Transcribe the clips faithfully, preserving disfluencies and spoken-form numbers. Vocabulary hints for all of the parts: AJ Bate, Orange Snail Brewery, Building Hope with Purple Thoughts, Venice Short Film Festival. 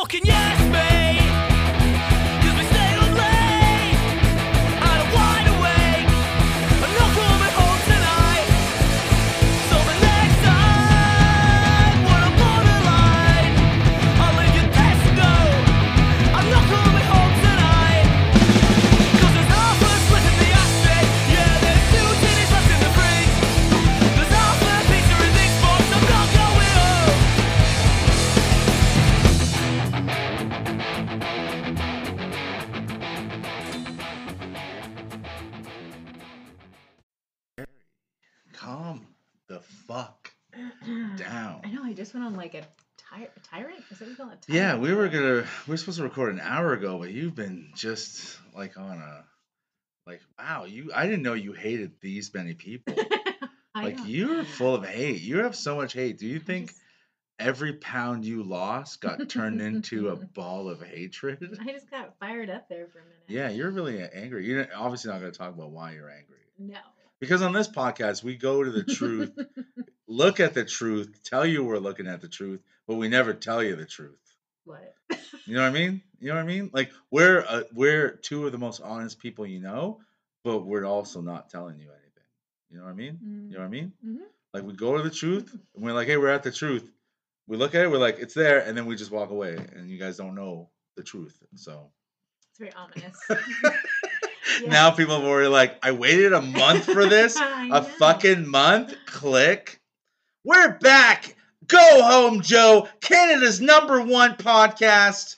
fucking yes, mate. Cause we stay up late, and I'm wide awake. I'm not coming home tonight. So the next time, when I'm on the line, I'll leave you best know I'm not coming home tonight. Cause there's half a slip in the ashtray. Yeah, there's two tinnies left in the fridge. There's half a pizza in this box. I'm not going home. Calm the fuck down. I know, I just went on like a ty- tyrant? Is that what you call it? Yeah, we were gonna we were supposed to record an hour ago, but you've been just like on a like wow, you I didn't know you hated these many people. I Like know. you're full of hate. You have so much hate. Do you think Just- every pound you lost got turned into a ball of hatred? I just got fired up there for a minute. Yeah, you're really angry. You're obviously not going to talk about why you're angry. No. Because on this podcast, we go to the truth, look at the truth, tell you we're looking at the truth, but we never tell you the truth. What? You know what I mean? You know what I mean? Like, we're uh, we're two of the most honest people you know, but we're also not telling you anything. You know what I mean? You know what I mean? Mhm. Like, we go to the truth, and we're like, hey, we're at the truth. We look at it, we're like, it's there, and then we just walk away, and you guys don't know the truth. So It's very ominous. Yeah. now people are already like, I waited a month for this. I know. A fucking month? Click. We're back. Go home, Joe. Canada's number one podcast.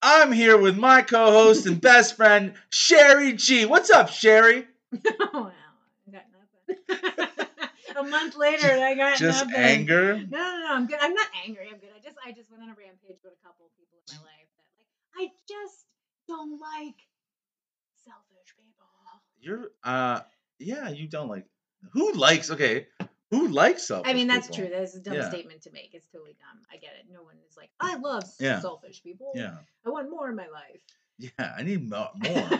I'm here with my co-host and best friend, Sherry G. What's up, Sherry? Wow, I got nothing. A month later, and I got Just nothing. anger? No, no, no. I'm good. I'm not angry. I'm good. I just, I just went on a rampage with a couple of people in my life that, like, I just don't like selfish people. You're, uh, yeah, you don't like. Who likes? Okay, who likes selfish? I mean, that's people? true. That's a dumb Yeah. statement to make. It's totally dumb. I get it. No one is like, I love Yeah. selfish people. Yeah, I want more in my life. yeah. I need mo- more.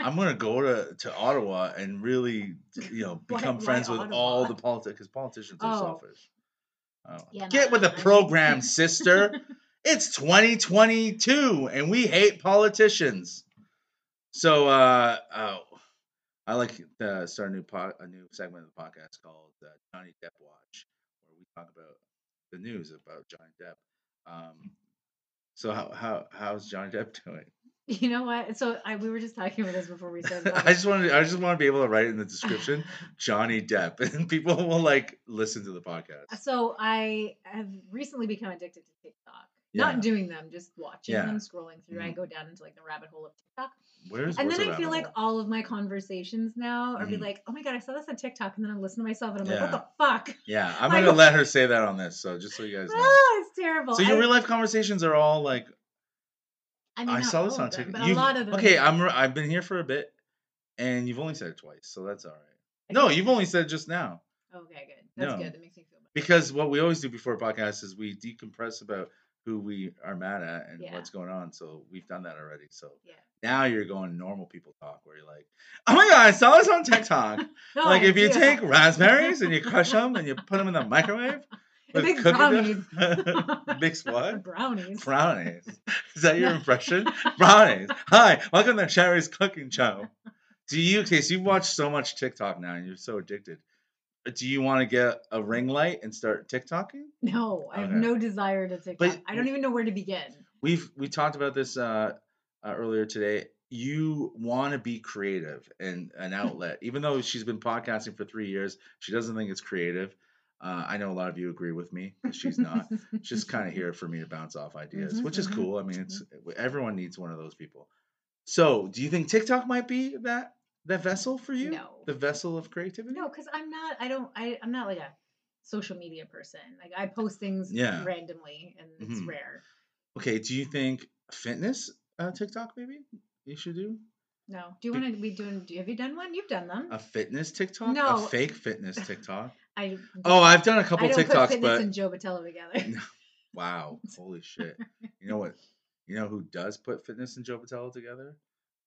I'm gonna go to, to Ottawa and really, you know, Why- become why friends with Ottawa? all the politics because politicians are Oh. selfish. Oh. Yeah, Get no, with the I- program, sister. It's twenty twenty-two, and we hate politicians. So, uh, uh I like to start a new po- a new segment of the podcast called uh, Johnny Depp Watch, where we talk about the news about Johnny Depp. Um, so how how how's Johnny Depp doing? You know what? So I, we were just talking about this before we started. I just want to I just want to be able to write it in the description Johnny Depp, and people will like listen to the podcast. So I have recently become addicted to TikTok. Yeah. Not doing them, just watching Yeah. them, scrolling through. I Mhm. go down into like the rabbit hole of TikTok. Where's And where's then the I feel rabbit like hole? all of my conversations now are be Mhm. like, oh my God, I saw this on TikTok. And then I listen to myself and I'm like, what the fuck? Yeah, I'm like- gonna let her say that on this, so just so you guys know. Ah, it's terrible. So I- your real life conversations are all like I, mean, I not saw this all on of them, TikTok. But a You've- lot of them. Okay, I'm re- I've been here for a bit, and you've only said it twice, so that's all right. No, you've only said it just now. Okay, good. That's No. good. That makes me feel better. Because what we always do before a podcast is we decompress about who we are mad at and Yeah. what's going on. So we've done that already. So Yeah. now you're going normal people talk where you're like, oh my God, I saw this on TikTok. No, Like if you yeah. take raspberries and you crush them and you put them in the microwave with Big cookie brownies. dough- Mix what? Brownies. Brownies. Is that your No. impression? Brownies. Hi, welcome to Sherry's Cooking Show. Do you, okay, so you've watched so much TikTok now and you're so addicted. Do you want to get a ring light and start TikToking? No, I have Okay. no desire to TikTok. But- I don't even know where to begin. We've we talked about this uh, uh, earlier today. You want to be creative and an outlet, even though she's been podcasting for three years. She doesn't think it's creative. Uh, I know a lot of you agree with me. 'Cause she's not. It's just kind of here for me to bounce off ideas, Mhm, which is mhm, cool. I mean, it's everyone needs one of those people. So, do you think TikTok might be that that vessel for you? No. The vessel of creativity. No, because I'm not. I don't. I, I'm not like a social media person. Like I post things Yeah. randomly, and it's Mhm. rare. Okay. Do you think fitness uh, TikTok maybe you should do? No. Do you Be- want to be doing? Do, have you done one? You've done them. A fitness TikTok? No. A fake fitness TikTok? I. Oh, I've done a couple I don't put TikToks, fitness but and Joe Botello together. wow, holy shit! You know what? You know who does put fitness and Joe Botello together?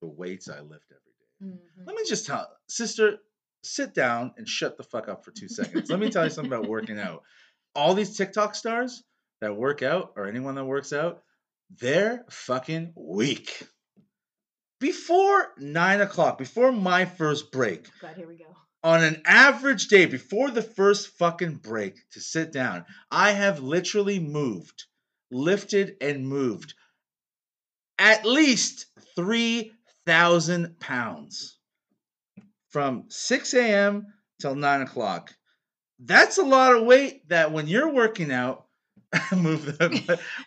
The weights I lift every day. Mhm. Let me just tell, sister, sit down and shut the fuck up for two seconds. Let me tell you something about working out. All these TikTok stars that work out, or anyone that works out, they're fucking weak. Before nine o'clock, before my first break. God, here we go. On an average day, before the first fucking break to sit down, I have literally moved, lifted and moved at least three thousand pounds from six a.m. till nine o'clock. That's a lot of weight that when you're working out, move them,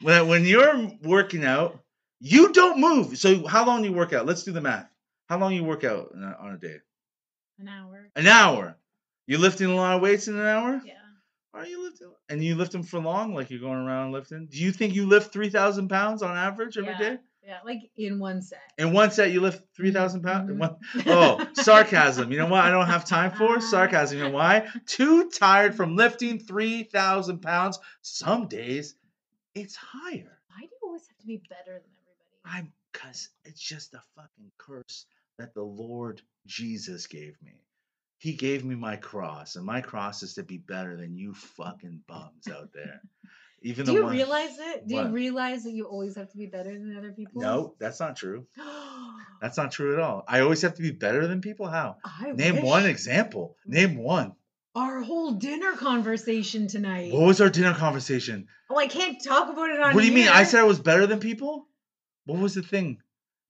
when you're working out, you don't move. So how long do you work out? Let's do the math. How long do you work out on a day? An hour. An hour. You're lifting a lot of weights in an hour? Yeah. Are you lifting? And you lift them for long? Like you're going around lifting? Do you think you lift three thousand pounds on average every yeah. day? Yeah, like in one set. In one set, you lift three thousand pounds? Mm-hmm. One... Oh, sarcasm. You know what I don't have time for? Sarcasm. You know why? Too tired from lifting three thousand pounds. Some days, it's higher. Why do you always have to be better than everybody? I'm, because it's just a fucking curse that the Lord Jesus gave me. He gave me my cross, and my cross is to be better than you fucking bums out there. Even do the you ones, realize it? Do what? You realize that you always have to be better than other people? No, that's not true. That's not true at all. I always have to be better than people? How? I Name wish. one example. Name one. Our whole dinner conversation tonight. What was our dinner conversation? Oh, I can't talk about it on What do you here. mean? I said I was better than people? What was the thing?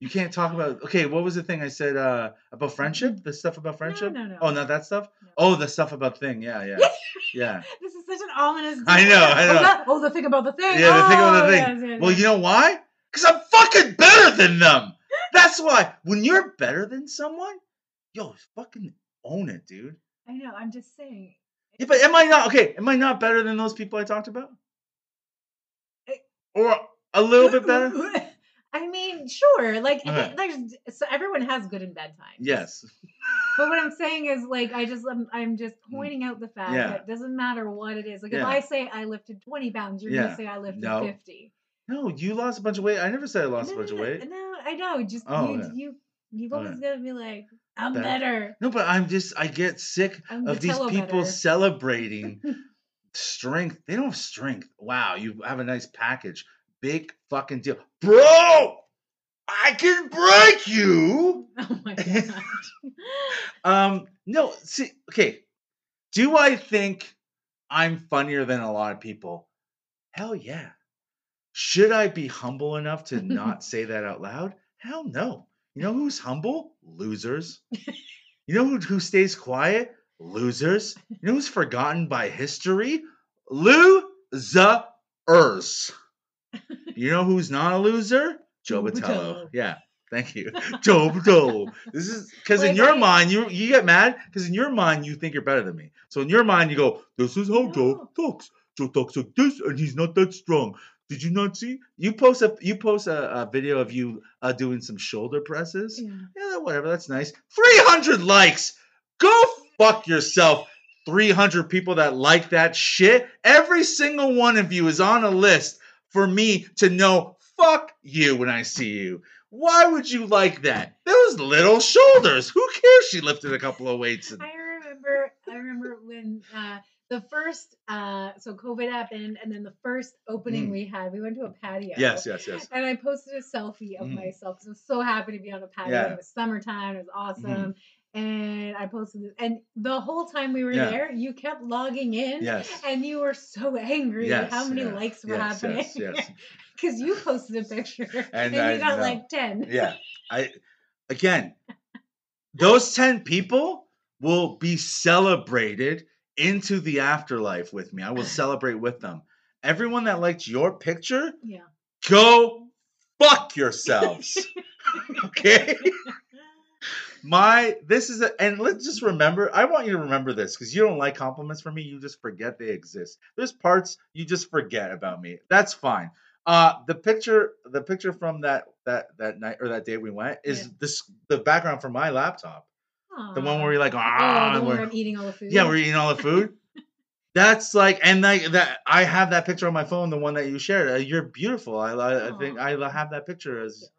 You can't talk about, okay, what was the thing I said uh, about friendship? The stuff about friendship? No, no, no. Oh, not that stuff? No. Oh, the stuff about thing. Yeah, yeah. Yeah. This is such an ominous thing. I know, I know. Oh, that, oh, the thing about the thing. Yeah, the oh, thing about the thing. Yes, yes, yes. Well, you know why? Because I'm fucking better than them. That's why. When you're better than someone, yo, fucking own it, dude. I know. I'm just saying. Yeah, but am I not, okay, am I not better than those people I talked about? I, or a little bit better? I mean, sure. Like, okay. there's so everyone has good and bad times. Yes. But what I'm saying is, like, I just I'm, I'm just pointing out the fact yeah. that it doesn't matter what it is. Like, yeah. if I say I lifted twenty pounds, you're yeah. gonna say I lifted no. fifty. No, you lost a bunch of weight. I never said I lost no, a bunch no, of weight. No, I know. Just oh, you, yeah. you, you've always okay. gotta be like, I'm better. better. No, but I'm just I get sick I'm of these people better. celebrating strength. They don't have strength. Wow, you have a nice package. Big fucking deal. Bro, I can break you. Oh my God. um, no, see, okay. Do I think I'm funnier than a lot of people? Hell yeah. Should I be humble enough to not say that out loud? Hell no. You know who's humble? Losers. You know who, who stays quiet? Losers. You know who's forgotten by history? Losers. You know who's not a loser? Joe Botello. Yeah, thank you, Joe Botello. This is because in your mind you you get mad because in your mind you think you're better than me. So in your mind you go, this is how Joe talks. Joe talks like this, and he's not that strong. Did you not see? You post a you post a, a video of you uh, doing some shoulder presses. Yeah. yeah, whatever. That's nice. three hundred likes. Go fuck yourself. three hundred people that like that shit. Every single one of you is on a list for me to know, fuck you when I see you. Why would you like that? Those little shoulders. Who cares? She lifted a couple of weights. And... I remember. I remember when uh, the first. Uh, so COVID happened, and then the first opening mm. we had, we went to a patio. Yes, yes, yes. And I posted a selfie of mm. myself because I was so happy to be on a patio. Yeah. It was summertime. It was awesome. Mm. And I posted this, and the whole time we were yeah. there, you kept logging in, yes. and you were so angry yes, at how many yes, likes were yes, happening. Because yes, yes. you posted a picture, and, and you I, got no. like ten. Yeah, I again, those ten people will be celebrated into the afterlife with me. I will celebrate with them. Everyone that liked your picture, yeah, go fuck yourselves. Okay. My, this is a, and let's just remember, I want you to remember this because you don't like compliments from me. You just forget they exist. There's parts you just forget about me. That's fine. Uh, the picture, the picture from that, that, that night or that day we went is yeah. this, the background for my laptop. Aww. The one where you're like, ah, oh, the one where I'm eating all the food. Yeah. We're eating all the food. That's like, and like that, I have that picture on my phone. The one that you shared, you're beautiful. I, I, I think I have that picture as,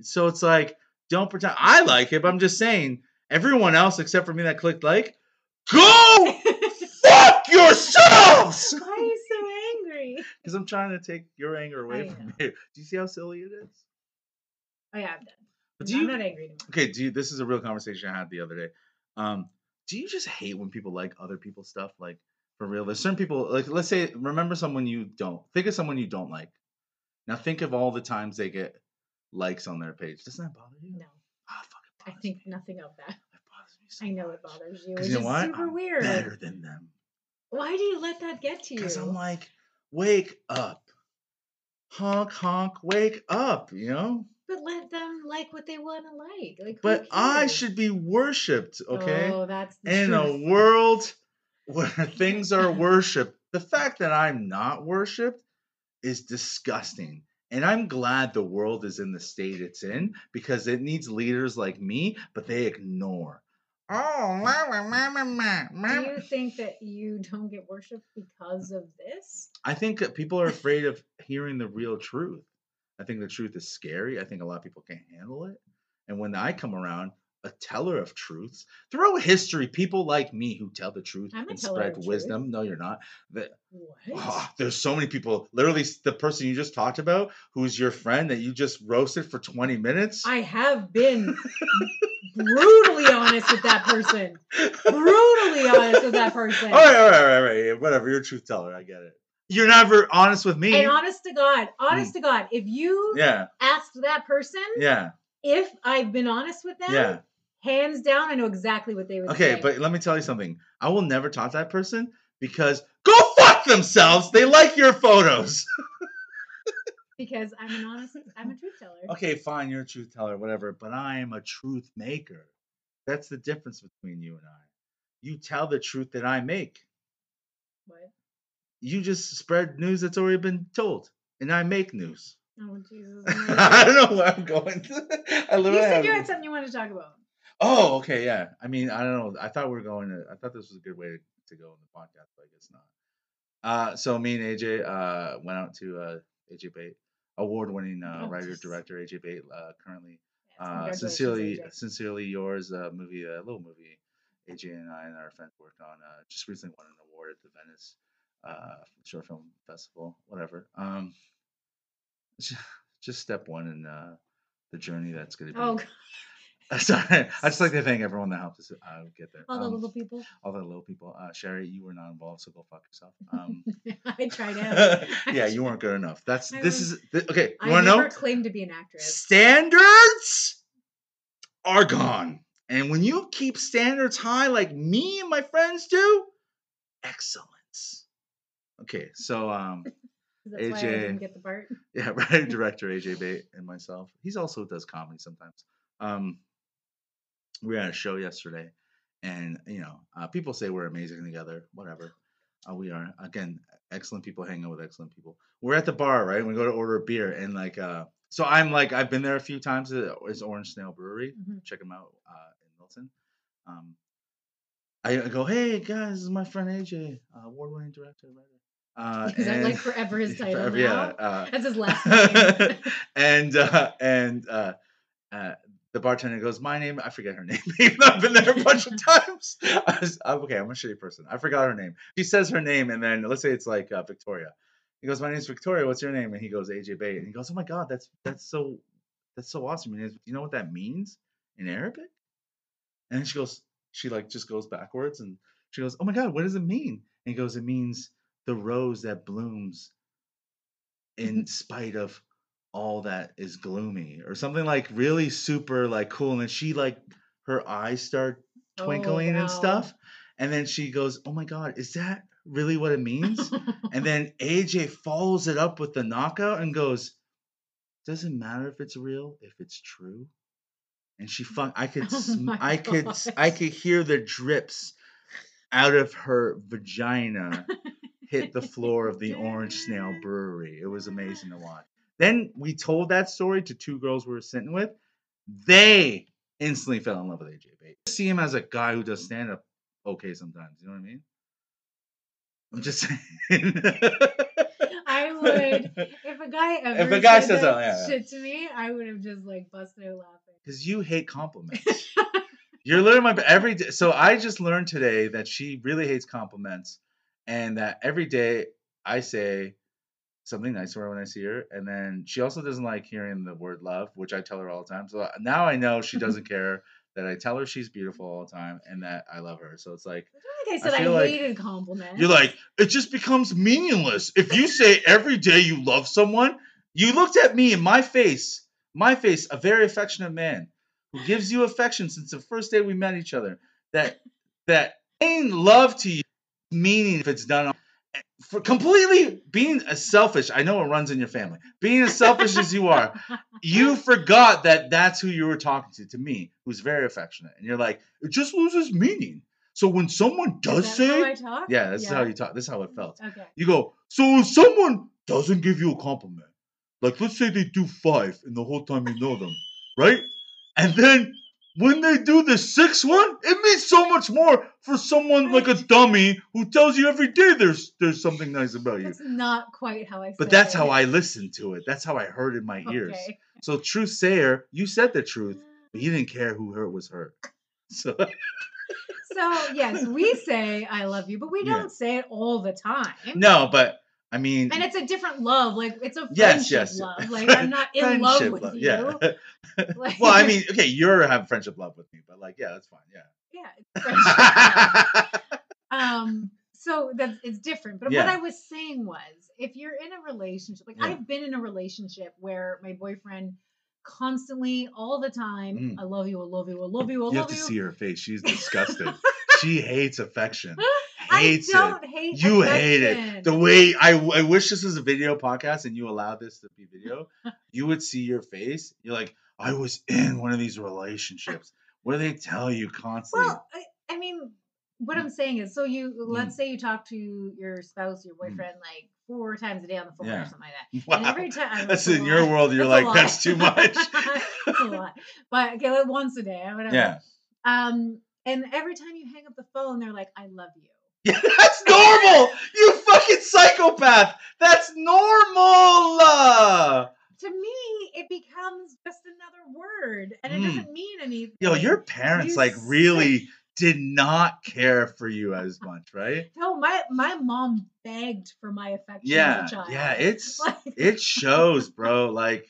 so it's like, don't pretend I like it, but I'm just saying everyone else except for me that clicked like, go fuck yourselves. Why are you so angry? Because I'm trying to take your anger away from you. Do you see how silly it is? Oh, yeah, I'm done. But do no, you, I'm not angry anymore. Okay, do you, this is a real conversation I had the other day. Um, do you just hate when people like other people's stuff? Like, for real? There's certain people, like, let's say, remember someone you don't. Think of someone you don't like. Now think of all the times they get likes on their page. Doesn't that bother you? No. Oh, it fucking I think me. nothing of that. It bothers me so I know much. It bothers you. It's you know what? super I'm weird. Better than them. Why do you let that get to you? Because I'm like, wake up. Honk, honk, wake up, you know? But let them like what they want to like. Like but I should be worshipped, okay? Oh, that's the In truth. a world where things are worshipped, the fact that I'm not worshipped is disgusting. And I'm glad the world is in the state it's in because it needs leaders like me, but they ignore. Oh, mama, mama, mama, mama. Do you think that you don't get worshipped because of this? I think that people are afraid of hearing the real truth. I think the truth is scary. I think a lot of people can't handle it. And when I come around, a teller of truths, throughout history, people like me who tell the truth and spread wisdom. Truth. No, you're not. The, what? Oh, there's so many people. Literally, the person you just talked about, who's your friend that you just roasted for twenty minutes. I have been brutally honest with that person. Brutally honest with that person. All right, all right, all right, all right. Whatever. You're a truth teller. I get it. You're never honest with me. And honest to God, honest mm. to God, if you yeah. asked that person yeah. if I've been honest with them, yeah. hands down, I know exactly what they would okay, say. Okay, but let me tell you something. I will never talk to that person because go fuck themselves. They like your photos. Because I'm an honest, I'm a truth teller. Okay, fine, you're a truth teller, whatever, but I am a truth maker. That's the difference between you and I. You tell the truth that I make. What? You just spread news that's already been told, and I make news. Oh, Jesus. I don't know where I'm going. I literally you said have... you had something you wanted to talk about. Oh, okay, yeah. I mean, I don't know. I thought we were going to, I thought this was a good way to go in the podcast, but I guess not. Uh, so me and A J uh, went out to uh, A J Bate, award-winning uh, oh, writer-director A J Bate, uh, currently. Yes, uh, sincerely, A J. Sincerely Yours uh, movie, a uh, little movie A J and I and our friends worked on, uh, just recently won an award at the Venice uh Short Film Festival, whatever. Um just step one in uh the journey that's gonna be. Oh God. Sorry. I just like to thank everyone that helped us uh, get there. All um, the little people. All the little people. Uh Sherry, you were not involved, so go fuck yourself. Um I tried out. Yeah, you weren't good enough. That's this is this, okay. You wanna know? I never claimed to be an actress. Standards are gone. And when you keep standards high like me and my friends do, excellence. Okay, so um, that's A J, why I didn't get the part. Yeah, right. Director A J Bate and myself. He's also does comedy sometimes. Um, we were at a show yesterday, and you know, uh, people say we're amazing together. Whatever, uh, we are. Again, excellent people hang out with excellent people. We're at the bar, right? We go to order a beer, and like, uh, so I'm like, I've been there a few times. It's Orange Snail Brewery. Mm-hmm. Check them out uh, in Milton. Um, I go, hey guys, this is my friend A J, uh, award-winning director, writer. Uh, is that like forever his title? Forever, yeah, uh, that's his last name. and uh, and uh, uh, the bartender goes, my name, I forget her name. I've been there a bunch of times. I was, okay, I'm a shitty person. I forgot her name. She says her name, and then let's say it's like uh, Victoria. He goes, my name's Victoria. What's your name? And he goes, A J Bate. And he goes, oh my God, that's that's so that's so awesome. Do you know what that means in Arabic? And she goes, she like just goes backwards, and she goes, oh my God, what does it mean? And he goes, it means the rose that blooms in spite of all that is gloomy, or something like really super like cool. And then she like her eyes start twinkling oh, wow. and stuff. And then she goes, oh my God, is that really what it means? And then A J follows it up with the knockout and goes, doesn't matter if it's real, if it's true. And she fuck, I could, oh my I could, gosh. I could hear the drips out of her vagina. Hit the floor of the Orange Snail Brewery. It was amazing to watch. Then we told that story to two girls we were sitting with. They instantly fell in love with A J Bate. I see him as a guy who does stand up okay sometimes. You know what I mean? I'm just saying. I would, if a guy ever if a guy said says that, that yeah, shit yeah. to me, I would have just like busted out laughing. Because you hate compliments. You're literally my every day. So I just learned today that she really hates compliments. And that every day I say, something nice to her when I see her. And then she also doesn't like hearing the word love, which I tell her all the time. So now I know she doesn't care that I tell her she's beautiful all the time and that I love her. So it's like, like I said, I, I hated like compliments. You're like, it just becomes meaningless. If you say every day you love someone, you looked at me in my face, my face, a very affectionate man who gives you affection since the first day we met each other. That, that ain't love to you, meaning if it's done for completely being as selfish. I know it runs in your family. Being as selfish as you are, you forgot that that's who you were talking to, to me, who's very affectionate. And you're like, it just loses meaning. So when someone does is that say, how I talk? yeah, that's yeah. how you talk. That's how it felt. Okay. You go, so when someone doesn't give you a compliment, like let's say they do five and the whole time you know them, right? And then when they do the sixth one, it means so much more for someone like a dummy who tells you every day there's there's something nice about you. That's not quite how I said it. But that's how I listened to it. That's how I heard in my ears. Okay. So truth sayer, you said the truth, but you didn't care who hurt was hurt. So, so yes, we say I love you, but we don't yeah. say it all the time. No, but I mean, and it's a different love. Like it's a friendship yes, yes. love. Like I'm not in love with love. you. Yeah. Like, well, I mean, okay, you're having friendship love with me, but like, yeah, that's fine. Yeah. Yeah. It's friendship love. Um. So that's it's different. But yeah. what I was saying was, if you're in a relationship, like yeah. I've been in a relationship where my boyfriend constantly, all the time, mm. I love you, I love you, I love you, I love you. You have to see her face. She's disgusted. She hates affection. Hates I don't it. hate you affection. hate it. The way I, I wish this was a video podcast and you allowed this to be video, you would see your face. You're like, I was in one of these relationships where they tell you constantly. Well, I, I mean, what I'm saying is, so you let's mm. say you talk to your spouse, your boyfriend, mm. like four times a day on the phone yeah. or something like that. Wow. And every time that's in your world, you're that's like, that's too much. That's a lot. But okay, like once a day, whatever. Yeah. Um, and every time you hang up the phone, they're like, I love you. Yeah, that's normal. You fucking psychopath. That's normal. To me, it becomes just another word, and it mm. doesn't mean anything. Yo, your parents you like sick. really did not care for you as much, right? No, my my mom begged for my affection yeah, as a child. Yeah, it's like... it shows, bro. Like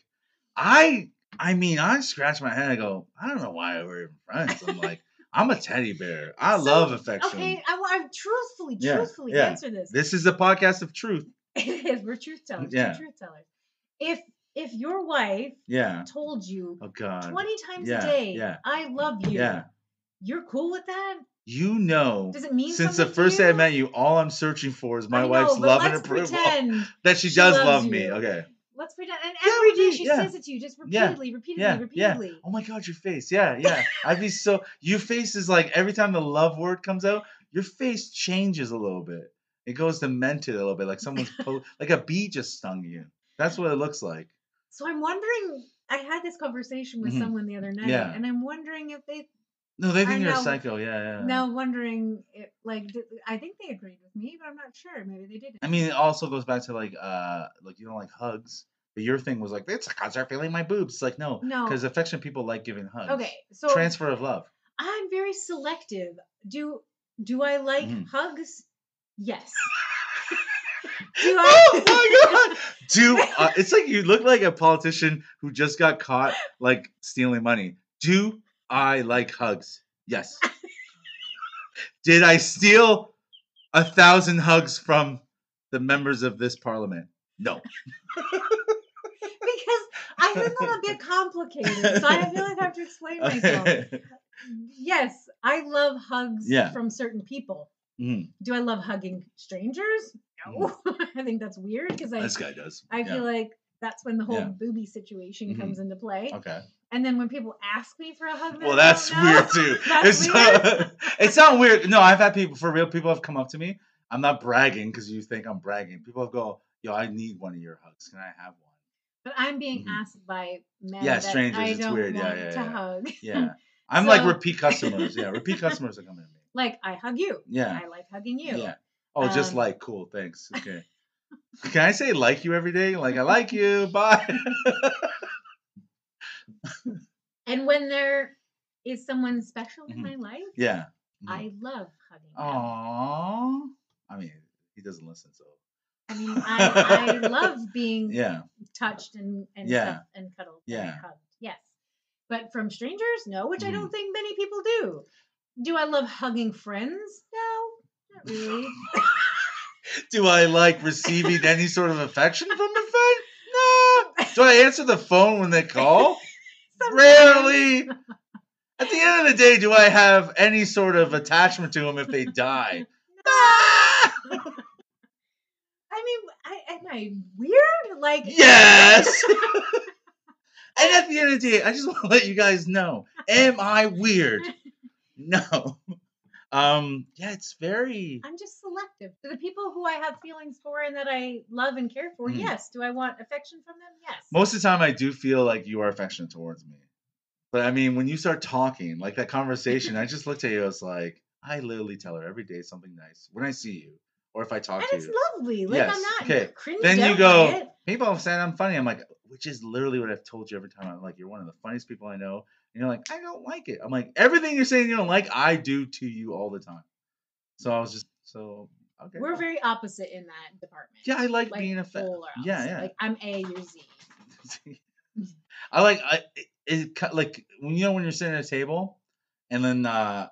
I, I mean, I scratch my head. I go, I don't know why we're even friends. I'm like. I'm a teddy bear. I so, love affection. Okay, I, I truthfully, truthfully yeah, yeah. answer this. This is a podcast of truth. It is. We're truth tellers. Yeah. We're truth tellers. If if your wife yeah. told you oh, God. twenty times yeah, a day, yeah. I love you, yeah. you're cool with that? You know, Does it mean since the first day I met you, all I'm searching for is my know, wife's love and approval. That she does she love you. me. Okay. Let's pretend. And yeah, every day she yeah. says it to you, just repeatedly, yeah. repeatedly, yeah. repeatedly. Yeah. Oh my God, your face. Yeah, yeah. I'd be so. Your face is like every time the love word comes out, your face changes a little bit. It goes demented a little bit, like someone's po- like a bee just stung you. That's what it looks like. So I'm wondering. I had this conversation with mm-hmm. someone the other night, yeah. and I'm wondering if they. No, they think you're now, a psycho. Yeah, yeah. Now wondering, if, like, did, I think they agreed with me, but I'm not sure. Maybe they didn't. I mean, it also goes back to like, uh, like you don't like hugs. But your thing was like, it's because they're feeling my boobs. It's like, no, no, because affectionate people like giving hugs. Okay, so transfer of love. I'm very selective. Do do I like mm. hugs? Yes. Do I? Oh my God! Do uh, it's like you look like a politician who just got caught like stealing money. Do I like hugs? Yes. Did I steal a thousand hugs from the members of this parliament? No. Because I think I'm a bit complicated, so I feel like I have to explain myself. Yes, I love hugs yeah. from certain people. Mm. Do I love hugging strangers? No. Mm. I think that's weird because I, this guy does. I yeah. feel like that's when the whole yeah. boobie situation mm-hmm. comes into play. Okay. And then when people ask me for a hug, well, that's weird too. That's it's weird. Not, it's not weird. No, I've had people for real. People have come up to me. I'm not bragging because you think I'm bragging. People have go, yo, I need one of your hugs. Can I have one? But I'm being mm-hmm. asked by men yeah, that strangers, I it's don't weird. want yeah, yeah, to yeah. hug. Yeah, I'm so, like repeat customers. Yeah, repeat customers are coming to me. Like, I hug you. Yeah. I like hugging you. Yeah. Oh, um, just like, cool, thanks. Okay. Can I say like you every day? Like, I like you. Bye. And when there is someone special in mm-hmm. my life, yeah, mm-hmm. I love hugging them. Aww. I mean, he doesn't listen, so. I mean, I, I love being yeah. touched and and, yeah. stuff and cuddled yeah. and hugged. Yes. But from strangers? No, which mm. I don't think many people do. Do I love hugging friends? No, not really. Do I like receiving any sort of affection from a friend? No. Do I answer the phone when they call? Rarely. At the end of the day, do I have any sort of attachment to them if they die? No. No. I mean, I, am I weird? Like, yes. And at the end of the day, I just want to let you guys know, am I weird? No. Um, yeah, it's very... I'm just selective. For the people who I have feelings for and that I love and care for, mm-hmm. yes. Do I want affection from them? Yes. Most of the time, I do feel like you are affectionate towards me. But, I mean, when you start talking, like that conversation, I just looked at you, I was like, I literally tell her every day something nice when I see you. Or if I talk and to you. And it's lovely. Like, yes. I'm not okay. cringed Then you go, people have said I'm funny. I'm like, which is literally what I've told you every time. I'm like, you're one of the funniest people I know. And you're like, I don't like it. I'm like, everything you're saying you don't like, I do to you all the time. So I was just, so, okay. We're very opposite in that department. Yeah, I like, like being a fan. Yeah, yeah. Like, I'm A, you're Z. I like, I, it, it, like, when you know when you're sitting at a table, and then, uh,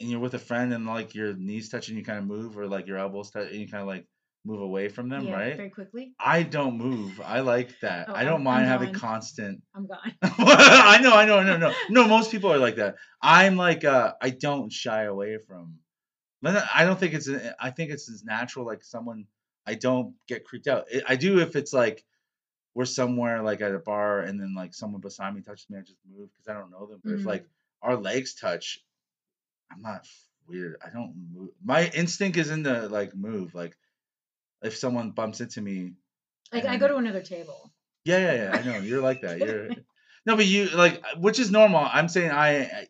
and you're with a friend and like your knees touch and you kind of move, or like your elbows touch and you kind of like move away from them, yeah, right? Very quickly. I don't move. I like that. Oh, I don't I'm, mind I'm having constant. I'm gone. I know, I know, I know, no. No, most people are like that. I'm like, uh, I don't shy away from. I don't think it's. I think it's as natural. Like someone, I don't get creeped out. I do if it's like we're somewhere like at a bar and then like someone beside me touches me, I just move because I don't know them. But mm-hmm. if like our legs touch. I'm not weird. I don't move. My instinct is in the like move. Like if someone bumps into me, like I go to another table. Yeah, yeah, yeah. I know you're like that. You're no, but you like, which is normal. I'm saying I,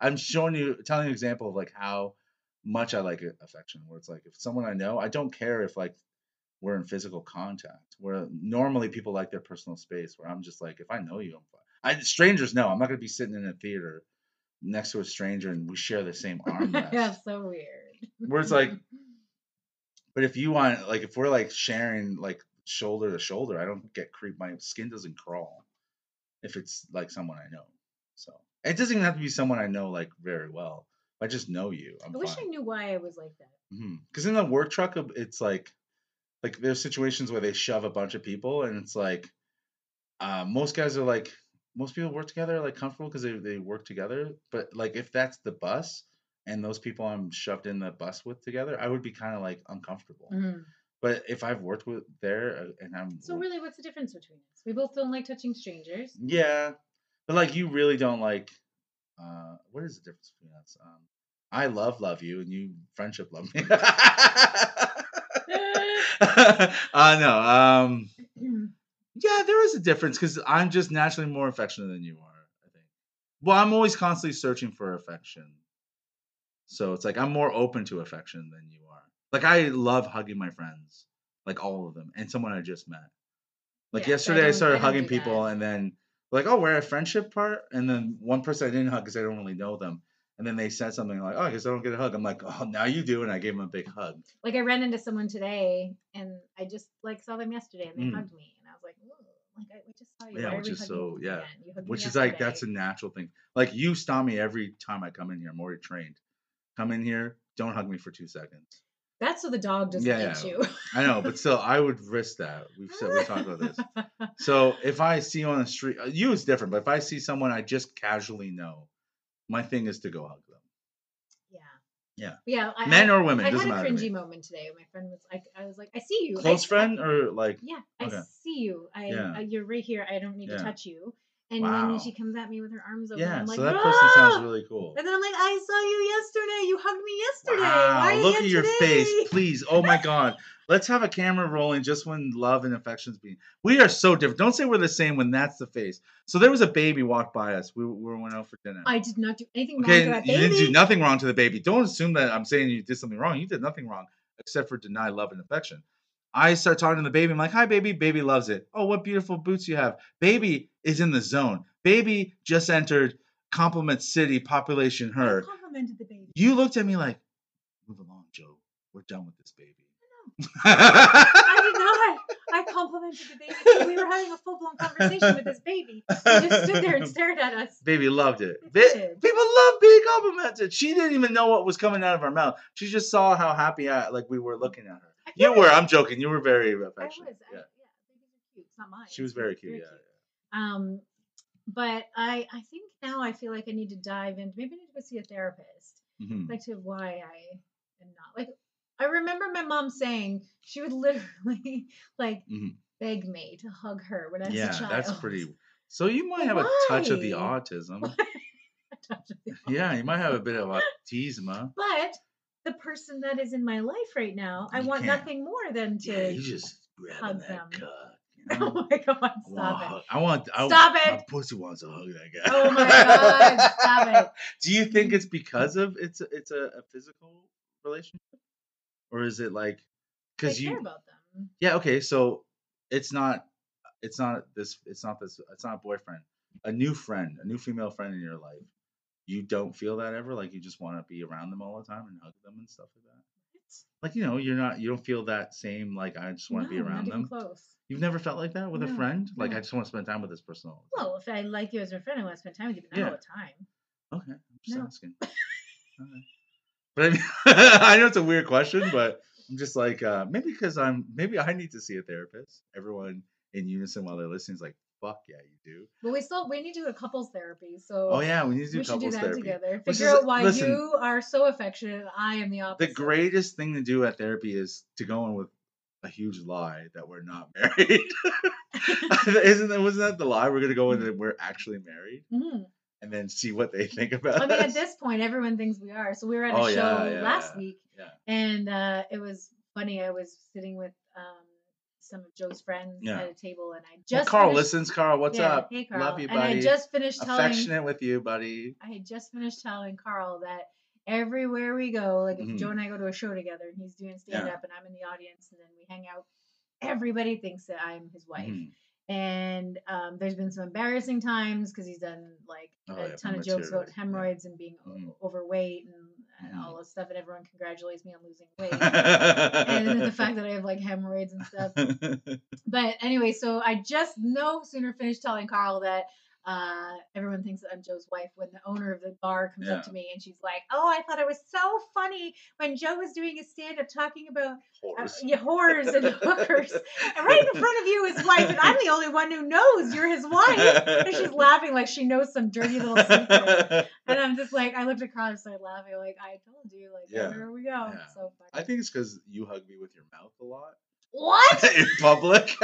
I'm showing you, telling you an example of like how much I like affection. Where it's like if someone I know, I don't care if like we're in physical contact. Where normally people like their personal space. Where I'm just like, if I know you, I'm fine. I strangers know. I'm not gonna be sitting in a theater next to a stranger and we share the same arm rest. That's so weird. Where it's like, but if you want, like, if we're like sharing like shoulder to shoulder, I don't get creeped. My skin doesn't crawl if it's like someone I know. So it doesn't even have to be someone I know like very well. If I just know you, I'm I wish fine. I knew why I was like that. Because mm-hmm. in the work truck, it's like, like there's situations where they shove a bunch of people and it's like, uh, most guys are like, most people work together, like comfortable because they, they work together. But like if that's the bus and those people I'm shoved in the bus with together, I would be kind of like uncomfortable. Mm-hmm. But if I've worked with there and I'm so really, what's the difference between us? We both don't like touching strangers. Yeah, but like you really don't like. Uh, what is the difference between us? Um, I love love you and you friendship love me. uh, no. Um. Yeah, there is a difference because I'm just naturally more affectionate than you are, I think. Well, I'm always constantly searching for affection. So it's like I'm more open to affection than you are. Like I love hugging my friends, like all of them, and someone I just met. Like yeah, yesterday so I, I started I hugging people and then like, oh, we're at a friendship part. And then one person I didn't hug because I don't really know them. And then they said something like, oh, I guess I don't get a hug. I'm like, oh, now you do. And I gave them a big hug. Like I ran into someone today and I just like saw them yesterday and they mm. hugged me. And I was like, whoa, like I we just saw you. Yeah, Why which is so, yeah. Which is like, that's a natural thing. Like you stop me every time I come in here. I'm already trained. Come in here. Don't hug me for two seconds. That's so the dog doesn't yeah, get yeah. you. I know, but still, I would risk that. We've said, we talked about this. So if I see you on the street, you is different. But if I see someone I just casually know, my thing is to go hug them. Yeah. Yeah. Yeah. I, Men or women. I doesn't had a cringy moment today. My friend was like, I was like, I see you. Close I, friend I, or like? Yeah. Okay. I see you. I, yeah. I You're right here. I don't need yeah. to touch you. And wow. then she comes at me with her arms open. Yeah. I'm like, so that oh! person sounds really cool. And then I'm like, I saw you yesterday. You hugged me yesterday. Wow. Why Look at your today? Face, please. Oh my God. Let's have a camera rolling just when love and affection's being. We are so different. Don't say we're the same when that's the face. So there was a baby walked by us. We, we went out for dinner. I did not do anything wrong okay, to that baby. You didn't do nothing wrong to the baby. Don't assume that I'm saying you did something wrong. You did nothing wrong except for deny love and affection. I start talking to the baby. I'm like, hi, baby. Baby loves it. Oh, what beautiful boots you have. Baby is in the zone. Baby just entered compliment city, population herd. I complimented the baby. You looked at me like, move along, Joe. We're done with this baby. I did not. I complimented the baby. We were having a full-blown conversation with this baby. He just stood there and stared at us. Baby loved it. It ba- people love being complimented. She didn't even know what was coming out of our mouth. She just saw how happy I, like we were looking at her. You were. I'm joking. You were very affectionate. I was. Yeah. I, yeah. It's not mine. She was very cute. Very yeah, cute. Yeah. Um, but I, I think now I feel like I need to dive in. Maybe I need to go see a therapist. Mm-hmm. Like to why I am not like. I remember my mom saying she would literally like mm-hmm. beg me to hug her when I was yeah, a child. Yeah, that's pretty. So you might have why? a touch of the autism. A touch of the autism. Yeah, you might have a bit of autism. But the person that is in my life right now, I you want can't. nothing more than to yeah, you just hug that them. Cup. Oh my God! Stop it! I want. I, stop it! My pussy wants to hug that guy. Oh my God! Stop it! Do you think it's because of it's a, it's a, a physical relationship, or is it like because you care about them? Yeah. Okay. So it's not. It's not this. It's not this. It's not a boyfriend. A new friend. A new female friend in your life. You don't feel that ever. Like you just want to be around them all the time and hug them and stuff like that. Like, you know, you're not, you don't feel that same, like, I just want no, to be around them. Close. You've never felt like that with no, a friend? No. Like, I just want to spend time with this person all the time. Well, if I like you as a friend, I want to spend time with you, but not yeah. all the time. Okay. I'm just no. asking. Okay. But I mean, I know it's a weird question, but I'm just like, uh, maybe because I'm, maybe I need to see a therapist. Everyone in unison while they're listening is like, fuck yeah, you do. But we still, we need to do a couples therapy. So oh yeah, we need to do we couples do that therapy. Together. Figure is, out why listen, you are so affectionate and I am the opposite. The greatest thing to do at therapy is to go in with a huge lie that we're not married. Isn't that, wasn't that the lie? We're going to go in that we're actually married mm-hmm. and then see what they think about I us. I mean, at this point, everyone thinks we are. So we were at a oh, show yeah, yeah, last yeah. week yeah. and uh, it was funny. I was sitting with, um, some of Joe's friends yeah. at a table, and I just well, Carl finished... listens. Carl, what's yeah. up? Hey, Carl. Love you, buddy. And I just finished telling affectionate with you, buddy. I had just finished telling Carl that everywhere we go, like if mm-hmm. Joe and I go to a show together, and he's doing stand up, yeah. and I'm in the audience, and then we hang out. Everybody thinks that I'm his wife, mm-hmm. and um, there's been some embarrassing times because he's done like oh, a yeah, ton of jokes about hemorrhoids yeah. and being mm-hmm. overweight and. And all this stuff, and everyone congratulates me on losing weight, and the fact that I have like hemorrhoids and stuff. But anyway, so I just no sooner finished telling Carl that uh, everyone thinks that I'm Joe's wife when the owner of the bar comes yeah. up to me and she's like, "Oh, I thought it was so funny when Joe was doing his stand-up talking about whores, uh, yeah, whores and hookers, and right in front of you is his wife, and I'm the only one who knows you're his wife." And she's laughing like she knows some dirty little secret. And I'm just like, I looked at Carl and started laughing, like, I told you, like, yeah. there we go. Yeah. So funny. I think it's because you hug me with your mouth a lot. What? In public.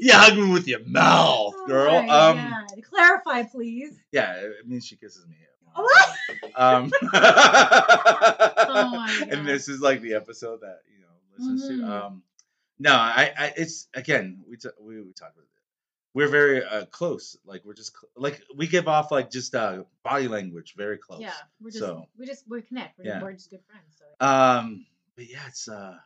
Yeah, hug me with your mouth, girl. Oh um, God. Clarify, please. Yeah, it means she kisses me. What? Um, oh my God. And this is like the episode that you know listens mm-hmm. to. Um, no, I, I, it's again, we t- we we talk about it. We're very uh, close. Like we're just cl- like we give off like just uh, body language, very close. Yeah, we're just so, we just we connect. We're, yeah. we're just good friends. So. Um, but yeah, it's uh.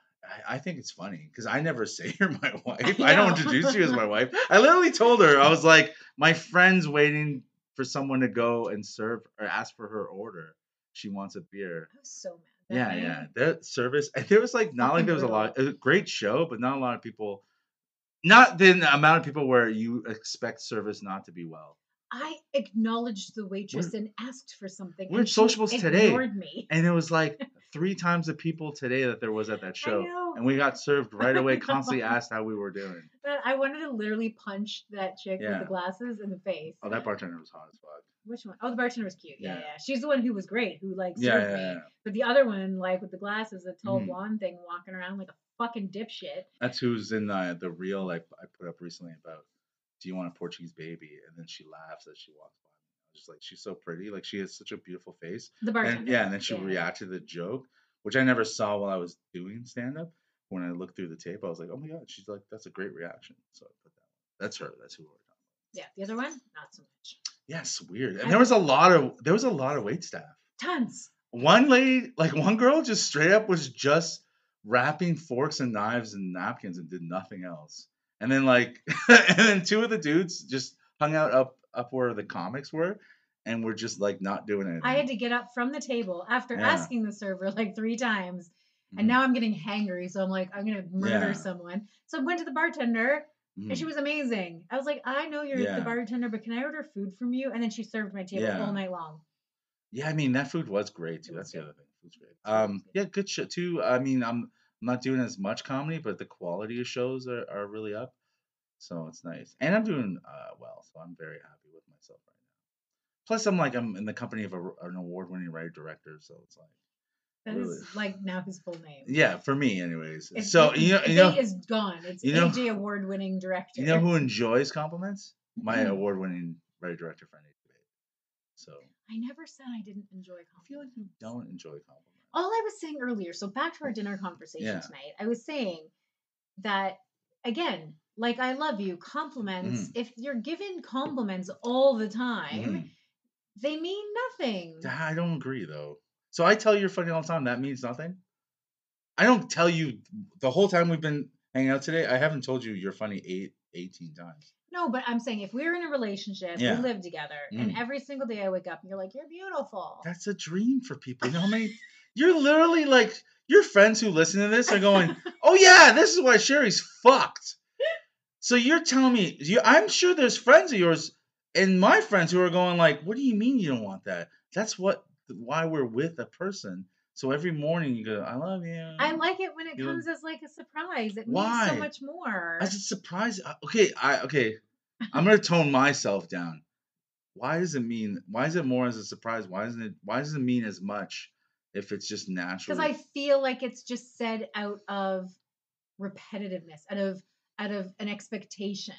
I think it's funny because I never say you're my wife. I, I don't introduce you as my wife. I literally told her, I was like, my friend's waiting for someone to go and serve or ask for her order. She wants a beer. I was so mad. Yeah, man. yeah. That service, there was like, not like there was a lot, it was a great show, but not a lot of people, not the amount of people where you expect service not to be well. I acknowledged the waitress we're, and asked for something. We're sociables today. Me. And it was like three times the people today that there was at that show. And we got served right away, constantly asked how we were doing. But I wanted to literally punch that chick yeah. with the glasses in the face. Oh, that bartender was hot as fuck. Which one? Oh, the bartender was cute. Yeah, yeah. yeah. She's the one who was great, who like served yeah, yeah, yeah. me. But the other one, like with the glasses, the tall mm. blonde thing walking around like a fucking dipshit. That's who's in the, the reel I, I put up recently about. Do you want a Portuguese baby? And then she laughs as she walks by. Just like she's so pretty, like she has such a beautiful face. The bartender. And, yeah, and then she yeah. reacted to the joke, which I never saw while I was doing stand up. When I looked through the tape, I was like, oh my God, she's like, that's a great reaction. So I put that. That's her. That's who we're talking about. Yeah, the other one, not so much. Yes, yeah, weird. And I there was a lot of there was a lot of wait staff. Tons. One lady, like one girl, just straight up was just wrapping forks and knives and napkins and did nothing else. And then like, and then two of the dudes just hung out up, up where the comics were. and we're just like not doing anything. I had to get up from the table after yeah. asking the server like three times. And mm-hmm. now I'm getting hangry. So I'm like, I'm going to murder yeah. someone. So I went to the bartender mm-hmm. and she was amazing. I was like, I know you're yeah. the bartender, but can I order food from you? And then she served my table yeah. all night long. Yeah. I mean, that food was great too. That's good. The other thing. It was great. Um, yeah. Good shit too. I mean, I'm not doing as much comedy, but the quality of shows are, are really up. So it's nice. And I'm doing uh, well. So I'm very happy with myself right now. Plus I'm like, I'm in the company of a, an award-winning writer director. So it's like. That really. Is like now his full name. Yeah, for me, anyways. It's, so it, you know, you know, is gone. It's you know, A J award-winning director. You know who enjoys compliments? My mm-hmm. award-winning writer director friend, A J Bate. So I never said I didn't enjoy compliments. I feel like you don't enjoy compliments. All I was saying earlier. So back to our dinner conversation yeah. tonight. I was saying that again, like I love you. Compliments. Mm. If you're given compliments all the time, mm. they mean nothing. I don't agree though. So I tell you you're funny all the time. That means nothing. I don't tell you the whole time we've been hanging out today. I haven't told you you're funny eight, eighteen times. No, but I'm saying if we were in a relationship, yeah. we live together, mm. and every single day I wake up and you're like, you're beautiful. That's a dream for people. You know how many? You're literally like, your friends who listen to this are going, oh yeah, this is why Sherry's fucked. So you're telling me, you, I'm sure there's friends of yours and my friends who are going like, what do you mean you don't want that? That's what. Why we're with a person. So every morning you go, I love you. I like it when it you comes look, as like a surprise. It why? Means so much more. As a surprise. Okay, I okay. I'm gonna tone myself down. Why does it mean why is it more as a surprise? Why isn't it why does it mean as much if it's just natural? Because I feel like it's just said out of repetitiveness, out of out of an expectation.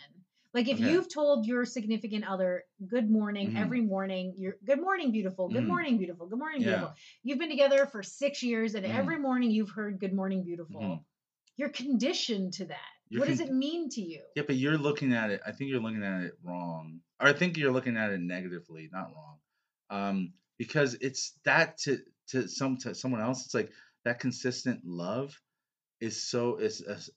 Like if okay. you've told your significant other good morning mm-hmm. every morning, you're good morning, beautiful, good mm-hmm. morning, beautiful, good morning, yeah. beautiful. You've been together for six years and mm-hmm. every morning you've heard good morning, beautiful. Mm-hmm. You're conditioned to that. You're what con- does it mean to you? Yeah, but you're looking at it. I think you're looking at it wrong. Or I think you're looking at it negatively, not wrong. Um, because it's that to, to some, to someone else, it's like that consistent love. Is so is, is,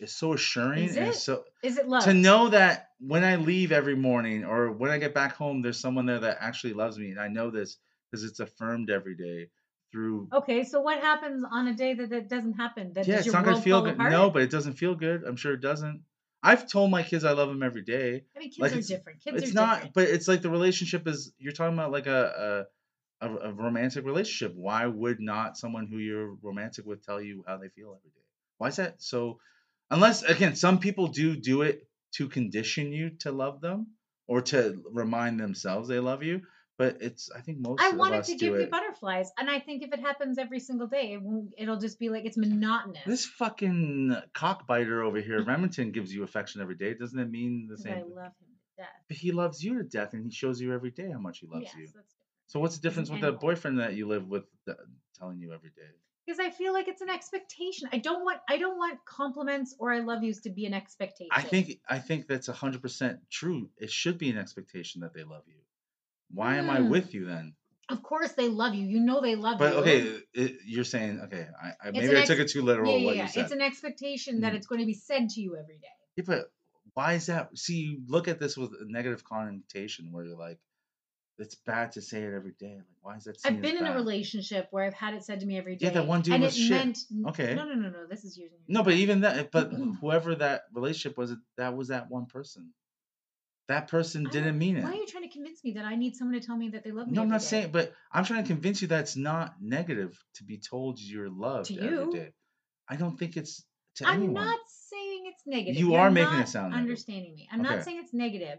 is so assuring. Is it? And so, is it love? To know that when I leave every morning or when I get back home, there's someone there that actually loves me, and I know this because it's affirmed every day through. Okay, so what happens on a day that that doesn't happen? That yeah, does it's your not gonna feel good. Apart? No, but it doesn't feel good. I'm sure it doesn't. I've told my kids I love them every day. I mean, kids like are it's, different. Kids it's are not, different. But it's like the relationship is. You're talking about like a. a A, a romantic relationship. Why would not someone who you're romantic with tell you how they feel every day? Why is that? So unless, again, some people do do it to condition you to love them or to remind themselves they love you. But it's, I think most I of wanted us to give it. You butterflies. And I think if it happens every single day, it won't, it'll just be like, it's monotonous. This fucking cockbiter over here, Remington, gives you affection every day. Doesn't it mean the same? I love him to death. But he loves you to death and he shows you every day how much he loves yes, you. That's So what's the difference with that boyfriend that you live with that, telling you every day? Because I feel like it's an expectation. I don't want I don't want compliments or I love yous to be an expectation. I think I think that's one hundred percent true. It should be an expectation that they love you. Why mm. am I with you then? Of course they love you. You know they love but, you. But okay, it, you're saying okay. I, I maybe I ex- took it too literal. Yeah, yeah, what yeah. you said. It's an expectation mm. that it's going to be said to you every day. Yeah, but why is that? See, you look at this with a negative connotation where you're like. It's bad to say it every day. Like, why is that? I've been in bad? A relationship where I've had it said to me every day. Yeah, that one dude and was it shit. Meant, okay. No, no, no, no. This is you. No, but even that. But whoever that relationship was, that was that one person. That person I, didn't mean it. Why are you trying to convince me that I need someone to tell me that they love me? No, I'm not day? Saying. But I'm trying to convince you that's not negative to be told you're loved to every you? Day. I don't think it's. To I'm anyone. Not saying it's negative. You You're are making it sound. Understanding negative. Me. I'm okay. not saying it's negative.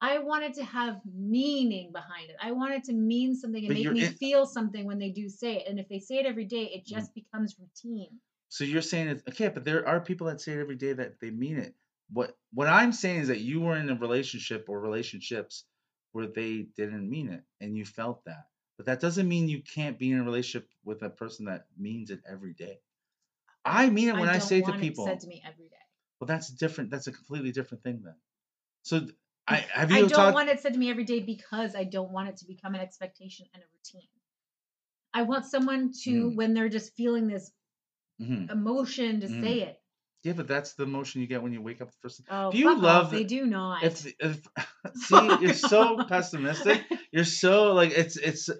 I wanted to have meaning behind it. I wanted to mean something and but make me in- feel something when they do say it. And if they say it every day, it just mm-hmm. becomes routine. So you're saying it's okay, but there are people that say it every day that they mean it. What what I'm saying is that you were in a relationship or relationships where they didn't mean it and you felt that. But that doesn't mean you can't be in a relationship with a person that means it every day. I mean it when I, I say to people. It said to me every day. Well, that's different. That's a completely different thing then. So. I, have you I don't talk- want it said to me every day because I don't want it to become an expectation and a routine. I want someone to, mm. when they're just feeling this mm-hmm. emotion, to mm. say it. Yeah, but that's the emotion you get when you wake up the first time. Oh, do you love off. They do not. If, if, see, you're so pessimistic. You're so like it's it's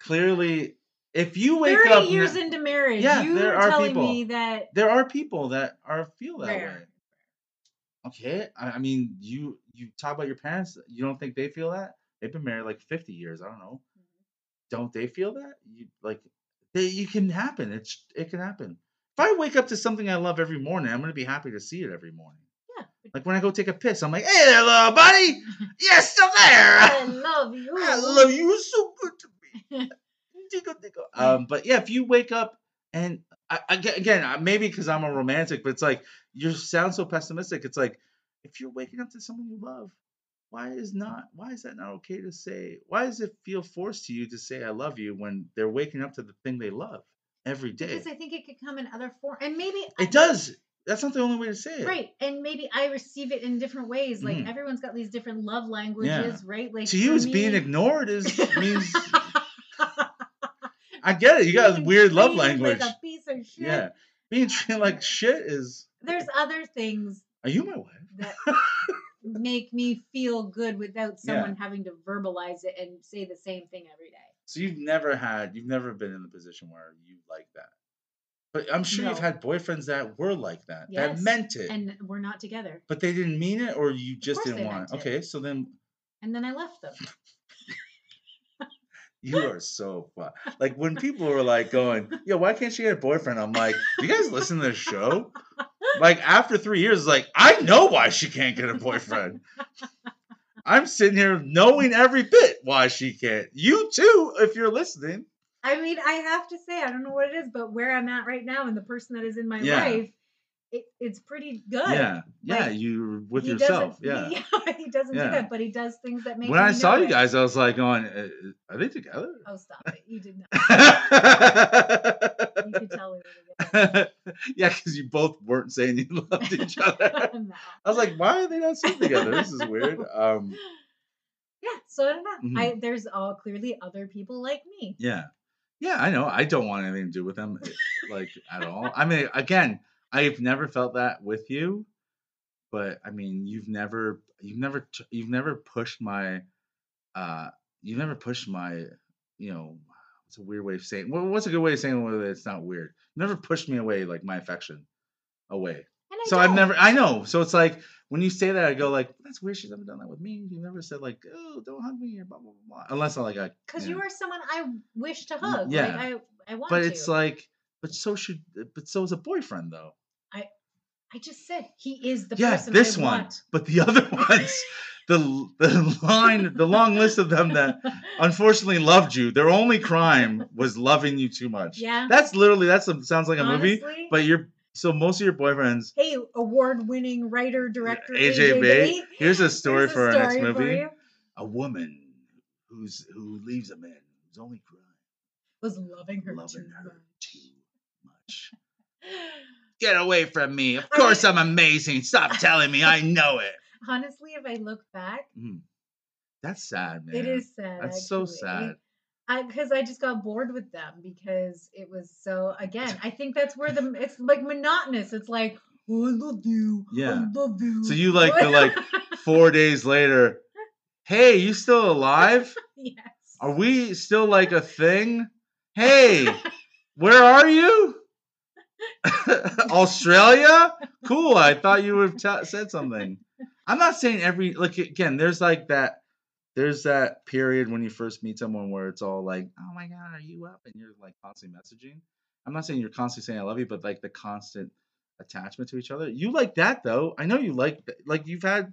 clearly if you wake up thirty years now, into marriage, yeah, you there are telling people, me that there are people that are feel that rare. way. Okay, I, I mean, you you talk about your parents. You don't think they feel that? They've been married like fifty years. I don't know. Don't they feel that? You like they you can happen. It's it can happen. If I wake up to something I love every morning, I'm going to be happy to see it every morning. Yeah. Like when I go take a piss, I'm like, hey there, little buddy. You're still there. I love you. I love you. It's so good to me. Tickle, tickle. Um, but yeah, if you wake up and, I, again, maybe because I'm a romantic, but it's like, you sound so pessimistic. It's like, if you're waking up to someone you love, why is not? Why is that not okay to say? Why does it feel forced to you to say I love you when they're waking up to the thing they love? Every day. Because I think it could come in other forms. And maybe it I, does. That's not the only way to say it. Right. And maybe I receive it in different ways. Like mm. everyone's got these different love languages, yeah. right? Like to you, it's me... being ignored is means I get it. You got being a weird love language. Like a piece of shit. Yeah. Being treated like shit is there's other things. Are you my wife? That make me feel good without someone yeah. having to verbalize it and say the same thing every day. So you've never had, you've never been in the position where you like that. But I'm sure no. you've had boyfriends that were like that, yes. that meant it. And we're not together. But they didn't mean it or you just didn't want it. it. Okay, so then. And then I left them. You are so fun. Like when people were like going, yo, why can't she get a boyfriend? I'm like, do you guys listen to this show? Like after three years, like, I know why she can't get a boyfriend. I'm sitting here knowing every bit why she can't. You too, if you're listening. I mean, I have to say, I don't know what it is, but where I'm at right now and the person that is in my yeah. life, it, it's pretty good. Yeah, yeah, like, you're with yourself. Yeah. yeah, he doesn't yeah. do that, but he does things that make. When me I saw nervous. You guys, I was like, "Going, uh, are they together?" Oh, stop it! You did not. You could tell we were together. Yeah, because you both weren't saying you loved each other. No. I was like, "Why are they not sitting together? This is weird." Um, yeah, so I don't know. Mm-hmm. I there's all clearly other people like me. Yeah, yeah, I know. I don't want anything to do with them, like at all. I mean, again. I've never felt that with you, but I mean, you've never, you've never, you've never pushed my, uh, you've never pushed my, you know, it's a weird way of saying, well, what's a good way of saying whether it's not weird? Never pushed me away, like my affection away. And I so don't. I've never, I know. So it's like, when you say that, I go like, that's weird. She's never done that with me. You never said like, oh, don't hug me or blah, blah, blah. Unless I like, I. Cause you, you know. Are someone I wish to hug. Yeah. Like, I, I want but to. But it's like, but so should, but so is a boyfriend though. I, I just said he is the yeah, person I want. Yeah, this one, but the other ones, the the line, the long list of them that unfortunately loved you. Their only crime was loving you too much. Yeah, that's literally that's a, sounds like a Honestly, movie. But you're so most of your boyfriends. Hey, award-winning writer director A J Bate. Here's a story Here's a for story our next movie: a woman who's who leaves a man whose only crime was loving her loving too her much. Too much. Get away from me. Of course I'm amazing. Stop telling me. I know it. Honestly, if I look back. Mm. That's sad, man. It is sad. That's actually. So sad. Because I, I just got bored with them because it was so, again, I think that's where the, it's like monotonous. It's like, oh, I love you. Yeah. I love you. So you like the like four days later, hey, you still alive? Yes. Are we still like a thing? Hey, where are you? Australia? Cool. I thought you would have t- said something. I'm not saying every like again. There's like that. There's that period when you first meet someone where it's all like, "Oh my God, are you up?" and you're like constantly messaging. I'm not saying you're constantly saying "I love you," but like the constant attachment to each other. You like that though. I know you like that. Like you've had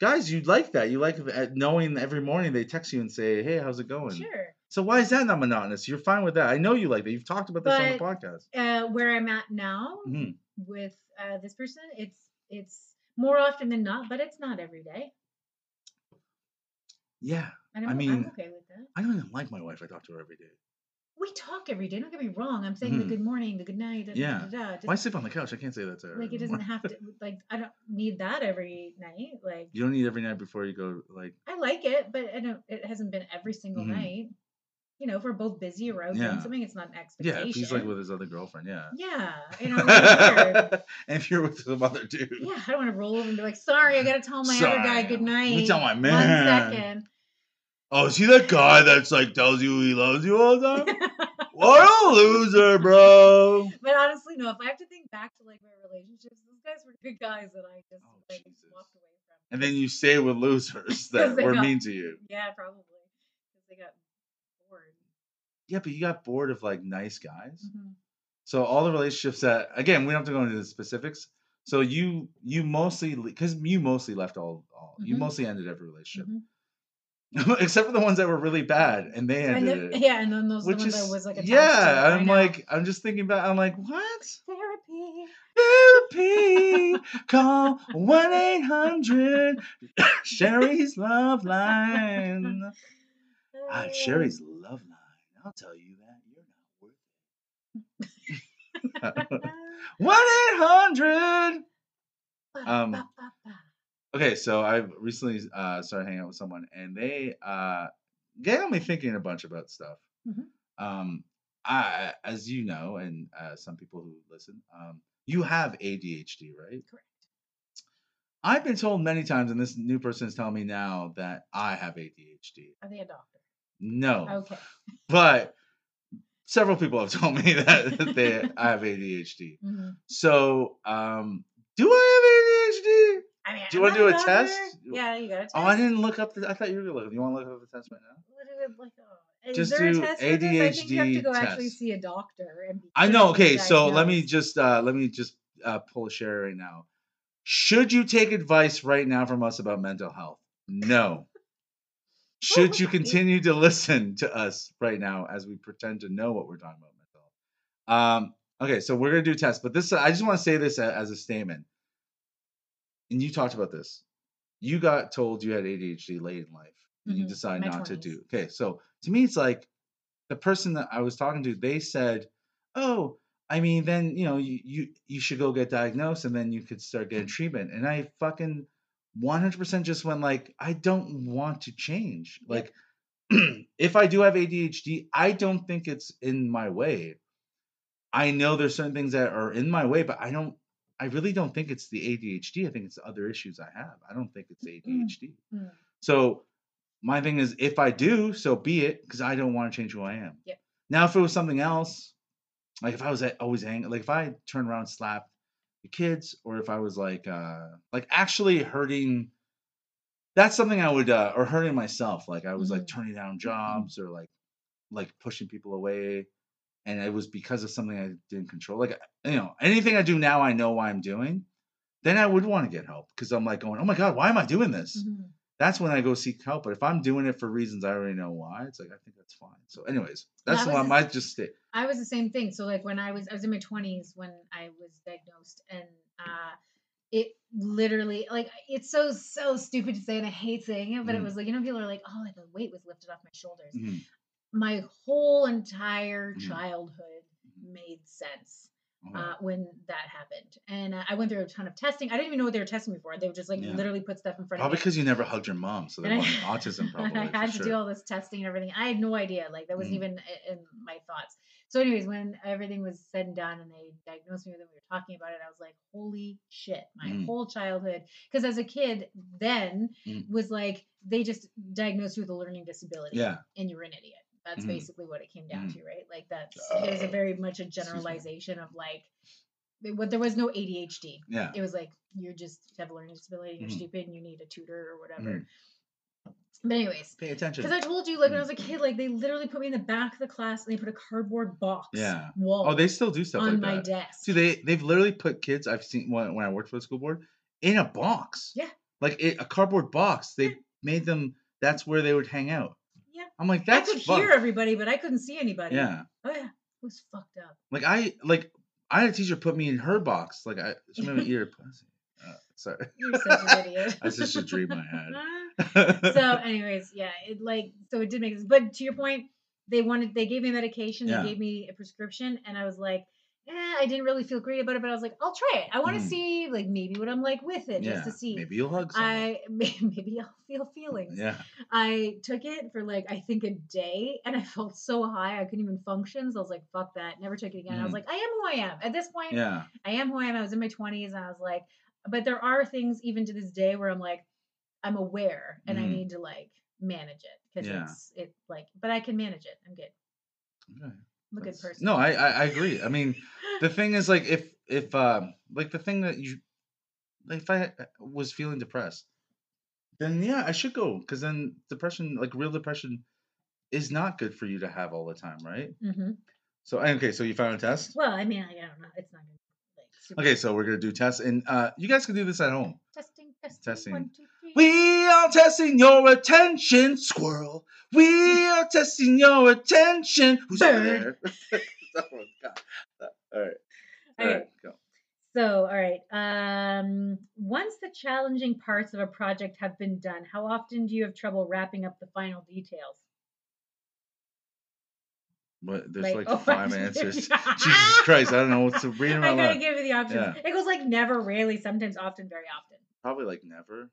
guys you like that. You like knowing every morning they text you and say, "Hey, how's it going?" Sure. So why is that not monotonous? You're fine with that. I know you like that. You've talked about this but, on the podcast. Uh, where I'm at now mm-hmm. with uh, this person, it's it's more often than not, but it's not every day. Yeah, and I'm, I mean, I'm okay with that. I don't even like my wife. I talk to her every day. We talk every day. Don't get me wrong. I'm saying mm-hmm. the good morning, the good night. Da, yeah. Da, da, da. Just, why sleep on the couch? I can't say that to her. Like it doesn't have to. Like I don't need that every night. Like you don't need every night before you go. Like I like it, but I don't. It hasn't been every single mm-hmm. night. you know, if we're both busy or out yeah. doing something, it's not an expectation. Yeah, if he's like with his other girlfriend, yeah. Yeah. You know, and if you're with some other dude. Yeah, I don't want to roll over and be like, sorry, I got to tell my sorry. other guy good night. Let me tell my man. One second. Oh, is he that guy that's like tells you he loves you all the time? What a loser, bro. But honestly, no, if I have to think back to like my relationships, those guys were good guys that I just oh, like Jesus. walked away from. And then you stay with losers that were got, mean to you. Yeah, probably. Because they got. Yeah, but you got bored of like nice guys. Mm-hmm. So all the relationships that, again, we don't have to go into the specifics. So you you mostly, because you mostly left all, all mm-hmm. you mostly ended every relationship. Mm-hmm. Except for the ones that were really bad and they ended and then, it. Yeah, and then those ones that was like a Yeah, I'm like, I'm just thinking about, I'm like, what? Therapy. Therapy. Call one eight hundred Sherry's Love Line. Ah, Sherry's Love Line. I'll tell you that you're not worth it. one eight hundred Um, okay, so I recently uh, started hanging out with someone, and they uh, got me thinking a bunch about stuff. Mm-hmm. Um, I, as you know, and uh, some people who listen, um, you have A D H D, right? Correct. I've been told many times, and this new person is telling me now that I have A D H D. Are they a doctor? No. Okay. But several people have told me that they I have A D H D. Mm-hmm. So, um, do I have A D H D? I mean, do you want to do a doctor. test? Yeah, you got a test. Oh, I didn't look up the. I thought you were going to look up. You want to look up the test right now? What is it? Is just there do a test A D H D for this? I think you have to go test. actually see a doctor. And I know. Okay, so let me just uh, let me just uh, pull a share right now. Should you take advice right now from us about mental health? No. Should you continue to listen to us right now as we pretend to know what we're talking about? Um, okay, so we're going to do tests, but this I just want to say this as a statement. And you talked about this. You got told you had A D H D late in life, and mm-hmm. you decide My not twenties. to do. Okay, so to me, it's like the person that I was talking to, they said, oh, I mean, then, you know, you, you, you should go get diagnosed, and then you could start getting treatment. And I fucking... one hundred percent just when like I don't want to change. Like if I do have A D H D, I don't think it's in my way. I know there's certain things that are in my way, but I don't I really don't think it's the A D H D. I think it's the other issues I have. I don't think it's A D H D. Mm-hmm. So my thing is if I do, so be it, because I don't want to change who I am. Yeah. Now if it was something else, like if I was always angry, like if I turn around and slap the kids, or if I was like, uh, like actually hurting, that's something I would, uh, or hurting myself. Like I was mm-hmm. like turning down jobs or like, like pushing people away. And it was because of something I didn't control. Like, you know, anything I do now, I know why I'm doing. Then I would want to get help. Cause I'm like going, oh my God, why am I doing this? Mm-hmm. That's when I go seek help. But if I'm doing it for reasons I already know why, it's like, I think that's fine. So anyways, that's why I might just stay. I was the same thing. So like when I was, I was in my twenties when I was diagnosed, and uh, it literally like, it's so, so stupid to say, and I hate saying it, but mm. it was like, you know, people are like, oh, like a weight was lifted off my shoulders. Mm. My whole entire mm. childhood made sense. Uh, when that happened. And uh, I went through a ton of testing. I didn't even know what they were testing me for. They would just like yeah. literally put stuff in front probably of me. Probably because you never hugged your mom. So they wanted autism probably. I had to sure. do all this testing and everything. I had no idea. Like that wasn't mm. even in my thoughts. So anyways, when everything was said and done and they diagnosed me with it, we were talking about it. I was like, holy shit, my mm. whole childhood. Because as a kid then mm. was like, they just diagnosed you with a learning disability. Yeah. And you're an idiot. That's mm-hmm. basically what it came down mm-hmm. to, right? Like that's uh, it was a very much a generalization of like what there was no A D H D. Yeah. It was like you're just have a learning disability, you're mm-hmm. stupid, and you need a tutor or whatever. Mm-hmm. But anyways, pay attention. Because I told you, like mm-hmm. when I was a kid, like they literally put me in the back of the class and they put a cardboard box. Yeah. Wall. Oh, they still do stuff on like that. my desk. See, they they've literally put kids I've seen when, when I worked for the school board in a box. Yeah. Like it, a cardboard box. They yeah. made them. That's where they would hang out. I'm like, that's I could fucked. hear everybody, but I couldn't see anybody. Yeah. Oh, yeah. It was fucked up. Like, I like I had a teacher put me in her box. Like, I she made me eat her pussy. Uh, sorry. You're such an idiot. That's just a dream I had. So, anyways, yeah. It like, so it did make sense. But to your point, they wanted, they gave me medication. They yeah. gave me a prescription. And I was like, eh, I didn't really feel great about it, but I was like, I'll try it. I want to mm. see, like, maybe what I'm like with it, yeah, just to see. Maybe you'll hug someone. I Maybe I'll feel feelings. Yeah. I took it for, like, I think a day, and I felt so high I couldn't even function. So I was like, fuck that. Never took it again. Mm. I was like, I am who I am. At this point, yeah. I am who I am. I was in my twenties, and I was like, but there are things even to this day where I'm like, I'm aware, and mm. I need to, like, manage it. Because yeah. it's, it, like, but I can manage it. I'm good. Okay. I'm a good person. No, I, I I agree. I mean, the thing is, like, if if uh, like the thing that you, like, if I was feeling depressed, then yeah, I should go, because then depression, like real depression, is not good for you to have all the time, right? Mm-hmm. So okay, so you found a test. Well, I mean, I don't know. It's not gonna. Like, okay, so we're gonna do tests, and uh, you guys can do this at home. Testing, testing, testing. One, two, three. We are testing your attention, squirrel. We are testing your attention. Who's there? That one's got that. All right. All okay. right. Go. So, all right. Um, once the challenging parts of a project have been done, how often do you have trouble wrapping up the final details? But there's like, like oh, five answers. Jesus Christ. I don't know what's reading my I gotta life. Give you the options. Yeah. It goes like never, rarely, sometimes, often, very often. Probably like never.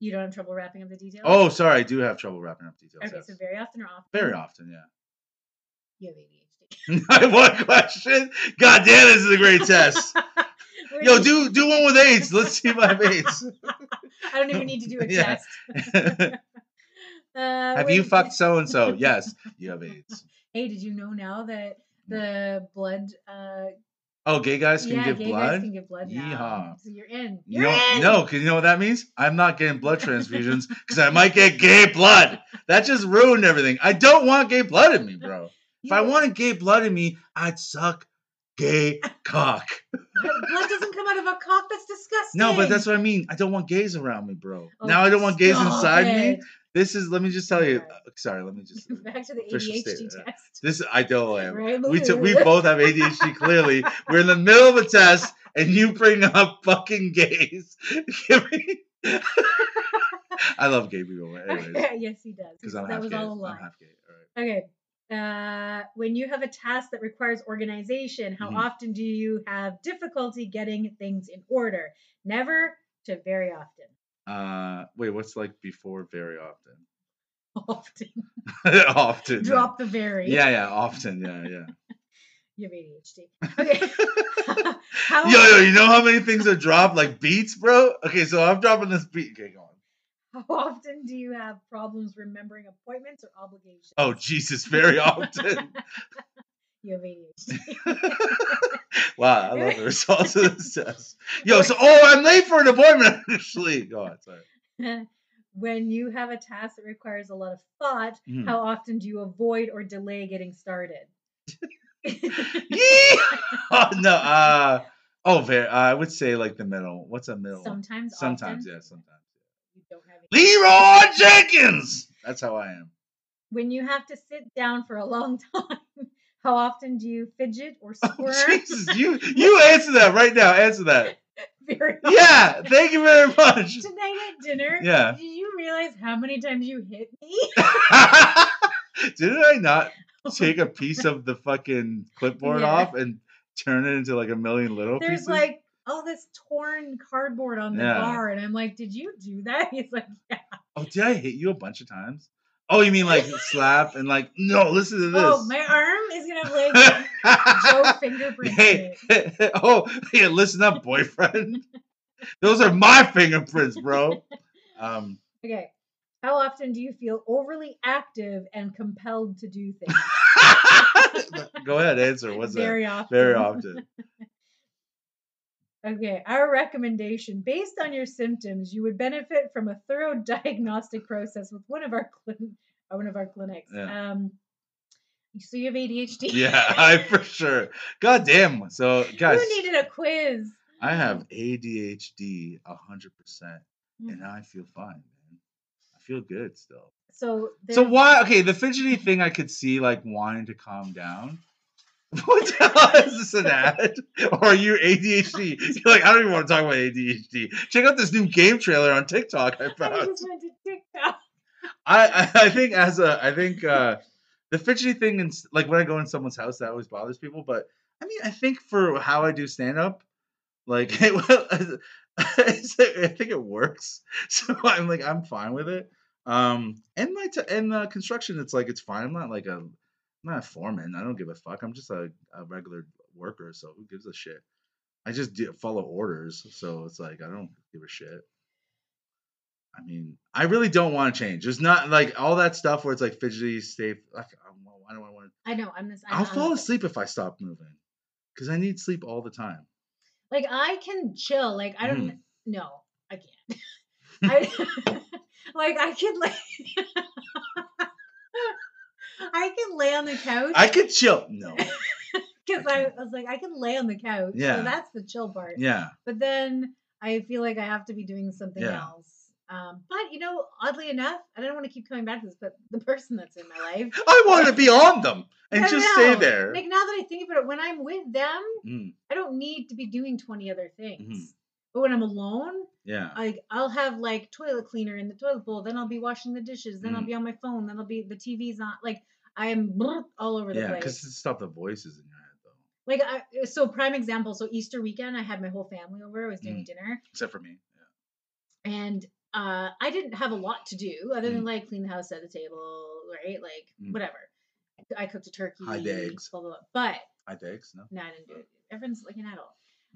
You don't have trouble wrapping up the details? Oh, sorry. I do have trouble wrapping up details. Okay, yes. So very often or often? Very often, yeah. You have A D H D. What question? God damn, this is a great test. Yo, do do one with AIDS. Let's see if I have AIDS. I don't even need to do a yeah. test. uh, have wait. You fucked so-and-so? Yes. You have AIDS. Hey, did you know now that the blood... Uh, Oh, gay guys can yeah, give gay blood? Guys can give blood now. Yeehaw. So you're in. You're you know, in. No, because you know what that means? I'm not getting blood transfusions because I might get gay blood. That just ruined everything. I don't want gay blood in me, bro. If I wanted gay blood in me, I'd suck gay cock. Blood doesn't come out of a cock. That's disgusting. No, but that's what I mean. I don't want gays around me, bro. Oh, now I don't want gays inside it. me. This is, let me just tell you, sorry, let me just. Back to the A D H D test. This, I know I am. Right? We, t- we both have A D H D, clearly. We're in the middle of a test, and you bring up fucking gays. I love gay people. Anyways. Yes, he does. Because that was gay. All a lie. I'm half gay. All right. Okay. Uh, when you have a task that requires organization, how mm-hmm. often do you have difficulty getting things in order? Never to very often. Uh, wait, what's like before very often? Often. Often. Drop the very. Yeah, yeah, often. Yeah, yeah. You have A D H D. Okay. how yo, yo, you know how many things are dropped? Like beats, bro? Okay, so I'm dropping this beat. Okay, go on. How often do you have problems remembering appointments or obligations? Oh, Jesus, very often. You have A D H D. Wow, I love the results of this test. Yo, so, oh, I'm late for an appointment, actually. Go on, sorry. When you have a task that requires a lot of thought, mm. how often do you avoid or delay getting started? Oh, no, uh, oh, very, uh, I would say, like, the middle. What's a middle? Sometimes, Sometimes, often. yeah, sometimes. You don't have Leroy Jenkins! That's how I am. When you have to sit down for a long time. How often do you fidget or squirm? Oh, Jesus, you you answer that right now. Answer that. Very often. Yeah, thank you very much. Tonight at dinner, yeah. Did you realize how many times you hit me? Didn't I not take a piece of the fucking clipboard yeah. off and turn it into like a million little There's pieces? There's like all this torn cardboard on the yeah. bar, and I'm like, did you do that? He's like, yeah. Oh, did I hit you a bunch of times? Oh, you mean like slap and like, no, listen to this. Oh, my arm is going to have like Joe fingerprints. Hey, hey, oh, yeah, listen up, boyfriend. Those are my fingerprints, bro. Um, okay. How often do you feel overly active and compelled to do things? Go ahead, answer. What's Very that? often. Very often. Okay, our recommendation, based on your symptoms, you would benefit from a thorough diagnostic process with one of our clin- one of our clinics. Yeah. Um, so you have A D H D? Yeah, I for sure. God damn. So, guys. Who needed a quiz? I have A D H D one hundred percent, and I feel fine, man. I feel good still. So, so why? Okay, the fidgety thing I could see, like, wanting to calm down. What the hell is this, an ad? Or are you A D H D? You're like, I don't even want to talk about A D H D. Check out this new game trailer on TikTok I found. I just went to TikTok. I, I, I think as a I think uh, the fidgety thing, in, like when I go in someone's house, that always bothers people. But I mean, I think for how I do stand up, like it, I think it works. So I'm like, I'm fine with it. Um, and my t- and the construction, it's like it's fine. I'm not like a, I'm not a foreman. I don't give a fuck. I'm just a, a regular worker. So who gives a shit? I just do, follow orders. So it's like I don't give a shit. I mean, I really don't want to change. There's not like all that stuff where it's like fidgety, stay. Like, I don't want to. I know. I'm. This, I'm I'll fall asleep if I stop moving, because I need sleep all the time. Like I can chill. Like I don't. Mm. No, I can't. I like I could like. I can lay on the couch. I could chill. No. Because I, I, I was like, I can lay on the couch. Yeah. So that's the chill part. Yeah. But then I feel like I have to be doing something yeah. else. Um, but, you know, oddly enough, I don't want to keep coming back to this, but the person that's in my life. I want to be on them and just know. stay there. Like, now that I think about it, when I'm with them, mm. I don't need to be doing twenty other things. Mm. But when I'm alone, yeah, I, I'll have, like, toilet cleaner in the toilet bowl. Then I'll be washing the dishes. Then mm. I'll be on my phone. Then I'll be, the T V's on. Like, I am all over the yeah, place. Yeah, because it's not the voices in your head. Like, I, so prime example. So Easter weekend, I had my whole family over. I was doing mm. dinner. Except for me. Yeah. And uh, I didn't have a lot to do other mm. than, like, clean the house, set the table, right? Like, mm. whatever. I cooked a turkey. I did eggs. Blah, blah, blah. But. I did eggs, no. No, I didn't do it. Everyone's like an adult.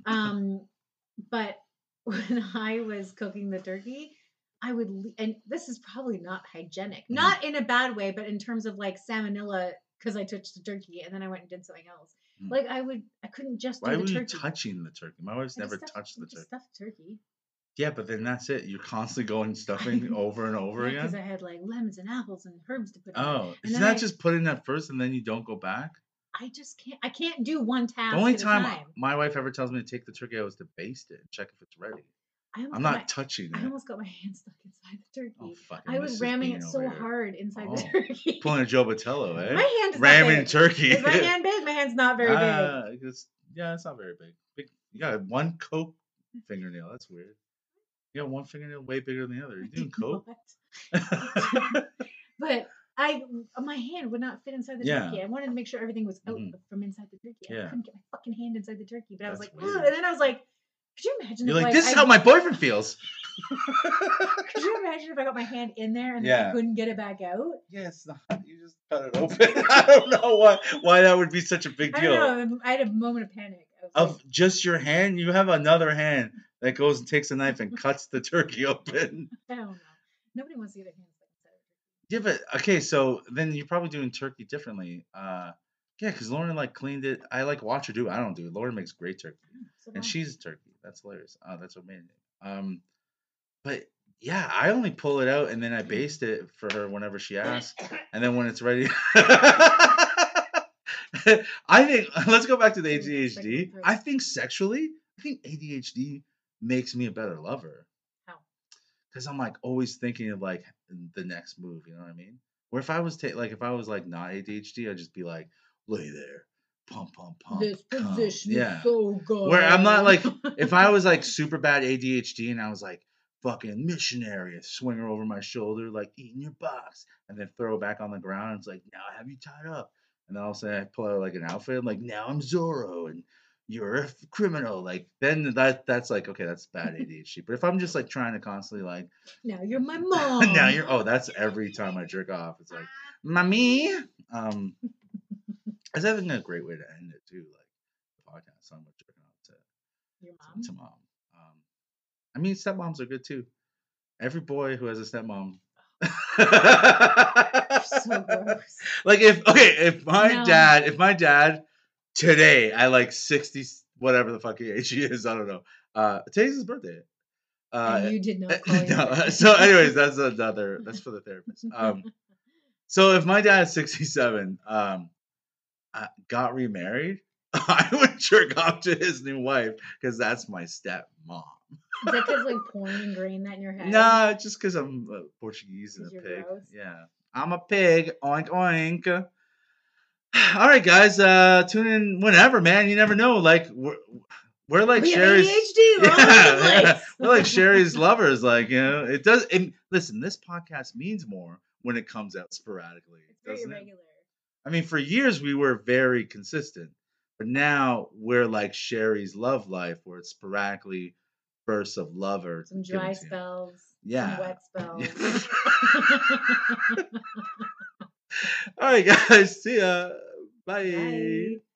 Um, but when I was cooking the turkey, I would, le- and this is probably not hygienic. Mm. Not in a bad way, but in terms of, like, salmonella, because I touched the turkey, and then I went and did something else. Like I would, I couldn't just. Why do the turkey. Why were you touching the turkey? My wife's I never stuffed, touched the turkey. Stuffed turkey. Yeah, but then that's it. You're constantly going stuffing over and over yeah, again. Because I had like lemons and apples and herbs to put. Oh, in. Isn't that I, just put in at first and then you don't go back? I just can't. I can't do one task. The only at time, time my wife ever tells me to take the turkey out is to baste it and check if it's ready. I'm not my, touching it. I almost got my hand stuck inside the turkey. Oh, fucking I was ramming it so hard inside oh, the turkey. Pulling a Joe Botello, eh? My hand is ramming not big. turkey. Is my hand big? My hand's not very uh, big. It's, yeah, it's not very big. big. You got one Coke fingernail. That's weird. You got one fingernail way bigger than the other. You doing Coke? But I, my hand would not fit inside the yeah. turkey. I wanted to make sure everything was out mm. from inside the turkey. Yeah. I couldn't get my fucking hand inside the turkey. But That's I was like, weird. Ugh. And then I was like, could you imagine? You're if, like, like, this is I, how my boyfriend feels. Could you imagine if I got my hand in there and yeah. then I couldn't get it back out? Yeah, it's not. You just cut it open. I don't know why why that would be such a big deal. I don't know. I had a moment of panic. Of like, just your hand? You have another hand that goes and takes a knife and cuts the turkey open. I don't know. Nobody wants to get a hand like that. Yeah, but okay, so then you're probably doing turkey differently. Uh, yeah, because Lauren like cleaned it. I like watch her do it. I don't do it. Lauren makes great turkey. So and she's a turkey. That's hilarious. Oh, that's amazing. Um, but yeah, I only pull it out and then I baste it for her whenever she asks. And then when it's ready, I think let's go back to the A D H D. I think sexually, I think A D H D makes me a better lover. How? Because I'm like always thinking of like the next move. You know what I mean? Where if I was ta- like if I was like not A D H D, I'd just be like, lay there. Pump, pump, pump. This position yeah. is so good. Where I'm not like, if I was like super bad A D H D and I was like fucking missionary, swing her over my shoulder, like eating your box, and then throw it back on the ground. And it's like, now I have you tied up. And then all of a sudden I pull out like an outfit. I'm like, now I'm Zorro and you're a criminal. Like, then that that's like, okay, that's bad A D H D. But if I'm just like trying to constantly like, now you're my mom. Now you're, oh, that's every time I jerk off. It's like, mommy. Um, That's I think a great way to end it too, like the podcast. So I'm gonna check out to your mom. To, to mom. Um, I mean, stepmoms are good too. Every boy who has a stepmom. Oh, so gross. Like if okay, if my no. dad, if my dad today, I like sixty whatever the fucking age he is, I don't know. Uh, today's his birthday. Uh, and you did not. Call no. So, anyways, that's another. That's for the therapist. Um, so if my dad's sixty-seven, um. I got remarried, I would jerk off to his new wife because that's my stepmom. Is that because like porn ingrained that in your head? No, just because I'm uh, Portuguese and a pig. Gross. Yeah, I'm a pig. Oink oink. All right, guys, uh, tune in whenever, man. You never know. Like we're we're like we Sherry's. A D H D, we're, yeah, yeah. We're like Sherry's lovers. Like you know, it does. It, listen, this podcast means more when it comes out sporadically. It's very irregular. It? I mean, for years we were very consistent, But now we're like Sherry's love life, where it's sporadically bursts of lover. Some dry spells. Yeah. Some wet spells. All right, guys. See ya. Bye. Bye.